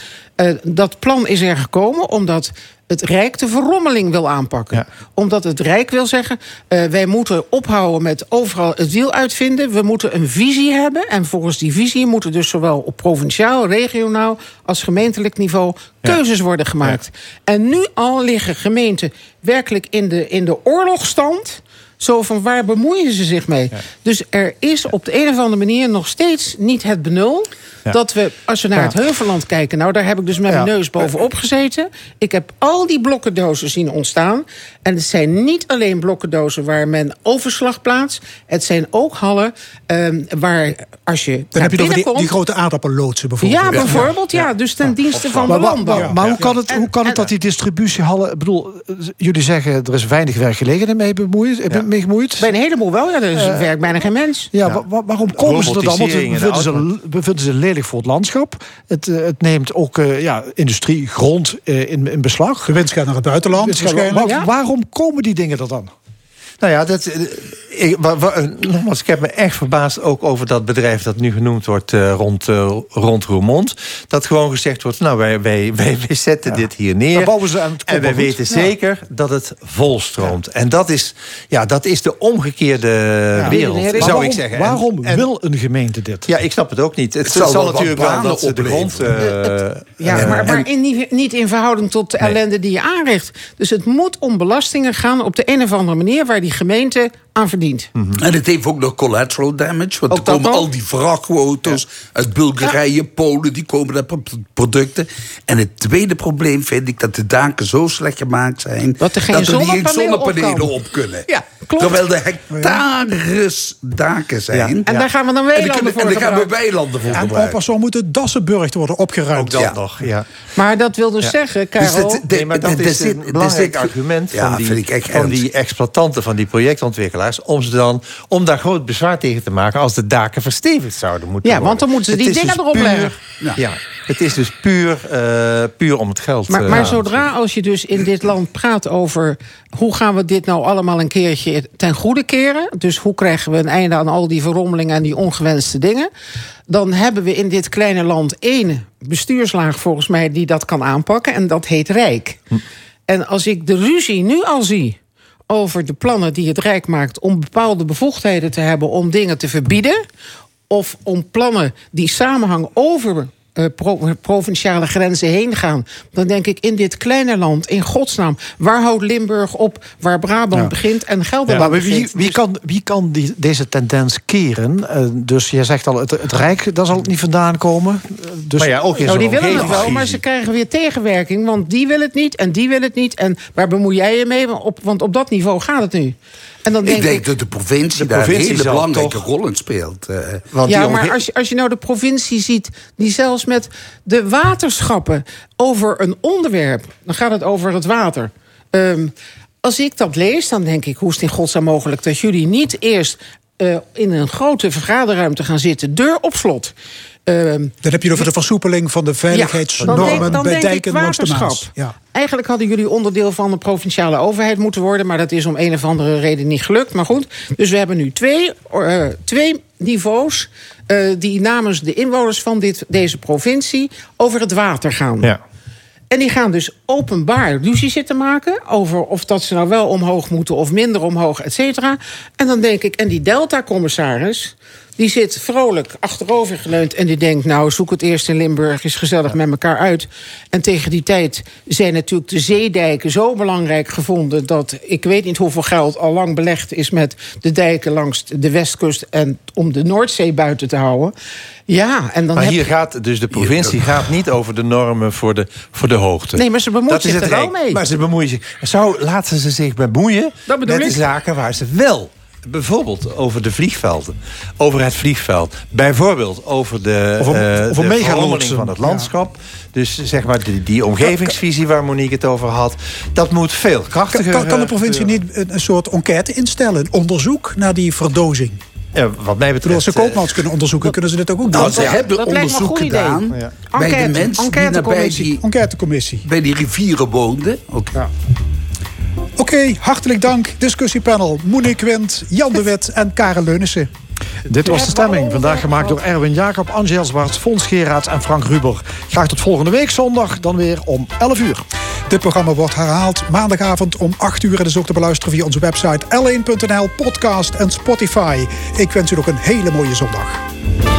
dat plan is er gekomen omdat het Rijk de verrommeling wil aanpakken. Ja. Omdat het Rijk wil zeggen, wij moeten ophouden met overal het wiel uitvinden. We moeten een visie hebben. En volgens die visie moeten dus zowel op provinciaal, regionaal als gemeentelijk niveau keuzes worden gemaakt. Ja. En nu al liggen gemeenten werkelijk in de oorlogstand. Zo van, waar bemoeien ze zich mee? Ja. Dus er is op de een of andere manier nog steeds niet het benul dat we, als we naar het Heuvelland kijken, nou, daar heb ik dus met mijn neus bovenop gezeten. Ik heb al die blokkendozen zien ontstaan. En het zijn niet alleen blokkendozen waar men overslag plaatst. Het zijn ook hallen waar, als je dan heb je binnenkomt, over die grote aardappelloodsen bijvoorbeeld. Ja, bijvoorbeeld, ja. Dus ten dienste van de landbouw. Maar hoe kan het dat die distributiehallen, ik bedoel, jullie zeggen, er is weinig werkgelegenheid mee bemoeien. Bij een heleboel wel, ja, dus werkt bijna geen mens. Ja. Waarom komen ze er dan? Want we vinden ze lelijk voor het landschap. Het neemt ook industriegrond in beslag. De winst gaat naar het buitenland. Waarom komen die dingen er dan? Nou ja, nogmaals, ik heb me echt verbaasd ook over dat bedrijf dat nu genoemd wordt rond Roermond. Dat gewoon gezegd wordt, nou, wij zetten dit hier neer. En wij weten zeker dat het volstroomt. Ja. En dat is de omgekeerde wereld, zou ik zeggen. Waarom wil een gemeente dit? Ja, ik snap het ook niet. Het zal natuurlijk wel dat ze de grond... maar niet in verhouding tot de ellende die je aanricht. Dus het moet om belastingen gaan op de een of andere manier waar die gemeente aan verdient. Mm-hmm. En het heeft ook nog collateral damage. Want er komen al die vrachtauto's uit Bulgarije, Polen, die komen daar producten. En het tweede probleem vind ik dat de daken zo slecht gemaakt zijn dat er geen zonnepanelen op kunnen. Ja, klopt. Terwijl er hectares daken zijn. Ja. En daar gaan we dan weilanden voor gebruiken. En opa, zo moet de Dassenburg worden opgeruimd. Ook dat nog, Maar dat wil dus zeggen, Karel... dat is een belangrijk argument van die exploitanten, van die projectontwikkelaars, om daar groot bezwaar tegen te maken als de daken verstevigd zouden moeten worden. Ja, want dan moeten ze die dingen erop leggen. Ja, het is dus puur om het geld. Maar zodra als je dus in dit land praat over hoe gaan we dit nou allemaal een keertje ten goede keren, dus hoe krijgen we een einde aan al die verrommelingen en die ongewenste dingen, dan hebben we in dit kleine land één bestuurslaag volgens mij die dat kan aanpakken en dat heet Rijk. En als ik de ruzie nu al zie over de plannen die het Rijk maakt om bepaalde bevoegdheden te hebben om dingen te verbieden, of om plannen die samenhangen over provinciale grenzen heen gaan, dan denk ik, in dit kleine land, in godsnaam, waar houdt Limburg op, waar Brabant begint en Gelderland begint? Wie kan deze tendens keren? Dus je zegt al, het Rijk, daar zal het niet vandaan komen. Dus, maar ja, ook die willen het wel, maar ze krijgen weer tegenwerking, want die wil het niet en die wil het niet. En waar bemoei jij je mee? Want op dat niveau gaat het nu. En dan denk ik dat de provincie daar een hele belangrijke rol in speelt. Maar als je nou de provincie ziet, die zelfs met de waterschappen over een onderwerp, dan gaat het over het water. Als ik dat lees, dan denk ik, hoe is het in godsnaam mogelijk dat jullie niet eerst in een grote vergaderruimte gaan zitten, deur op slot. Dan heb je over de versoepeling van de veiligheidsnormen bij dijken langs de Maas. Ja. Eigenlijk hadden jullie onderdeel van de provinciale overheid moeten worden, maar dat is om een of andere reden niet gelukt. Maar goed, dus we hebben nu twee niveaus die namens de inwoners van deze provincie over het water gaan. Ja. En die gaan dus openbaar ruzie zitten maken over of dat ze nou wel omhoog moeten of minder omhoog, et cetera. En dan denk ik, en die Delta-commissaris, die zit vrolijk achterover geleund en die denkt, nou, zoek het eerst in Limburg eens gezellig met elkaar uit. En tegen die tijd zijn natuurlijk de zeedijken zo belangrijk gevonden dat ik weet niet hoeveel geld al lang belegd is met de dijken langs de westkust en om de Noordzee buiten te houden. Ja, en dan maar hier gaat dus de provincie gaat niet over de normen voor de hoogte. Nee, maar ze bemoeien zich er wel mee. Maar ze bemoeien zich. Laten ze zich bemoeien met de zaken waar ze wel, bijvoorbeeld over de vliegvelden, over het vliegveld, bijvoorbeeld over de verandering van het landschap. Ja. Dus zeg maar die omgevingsvisie waar Monique het over had, dat moet veel krachtiger. Kan de provincie niet een soort enquête instellen, een onderzoek naar die verdozing? Wat mij betreft... Terwijl ze koopmans kunnen onderzoeken, kunnen ze dit ook doen. Nou, ze hebben onderzoek gedaan bij de mensen die bij die rivieren woonden. Okay. Ja. Oké, hartelijk dank. Discussiepanel Monique Wint, Jan de Wit en Karen Leunissen. Dit was de stemming. Vandaag gemaakt door Erwin Jacob, Angel Zwarts, Fons Geraerts en Frank Ruber. Graag tot volgende week zondag, dan weer om 11 uur. Dit programma wordt herhaald maandagavond om 8 uur. En is ook te beluisteren via onze website l1.nl, podcast en Spotify. Ik wens u nog een hele mooie zondag.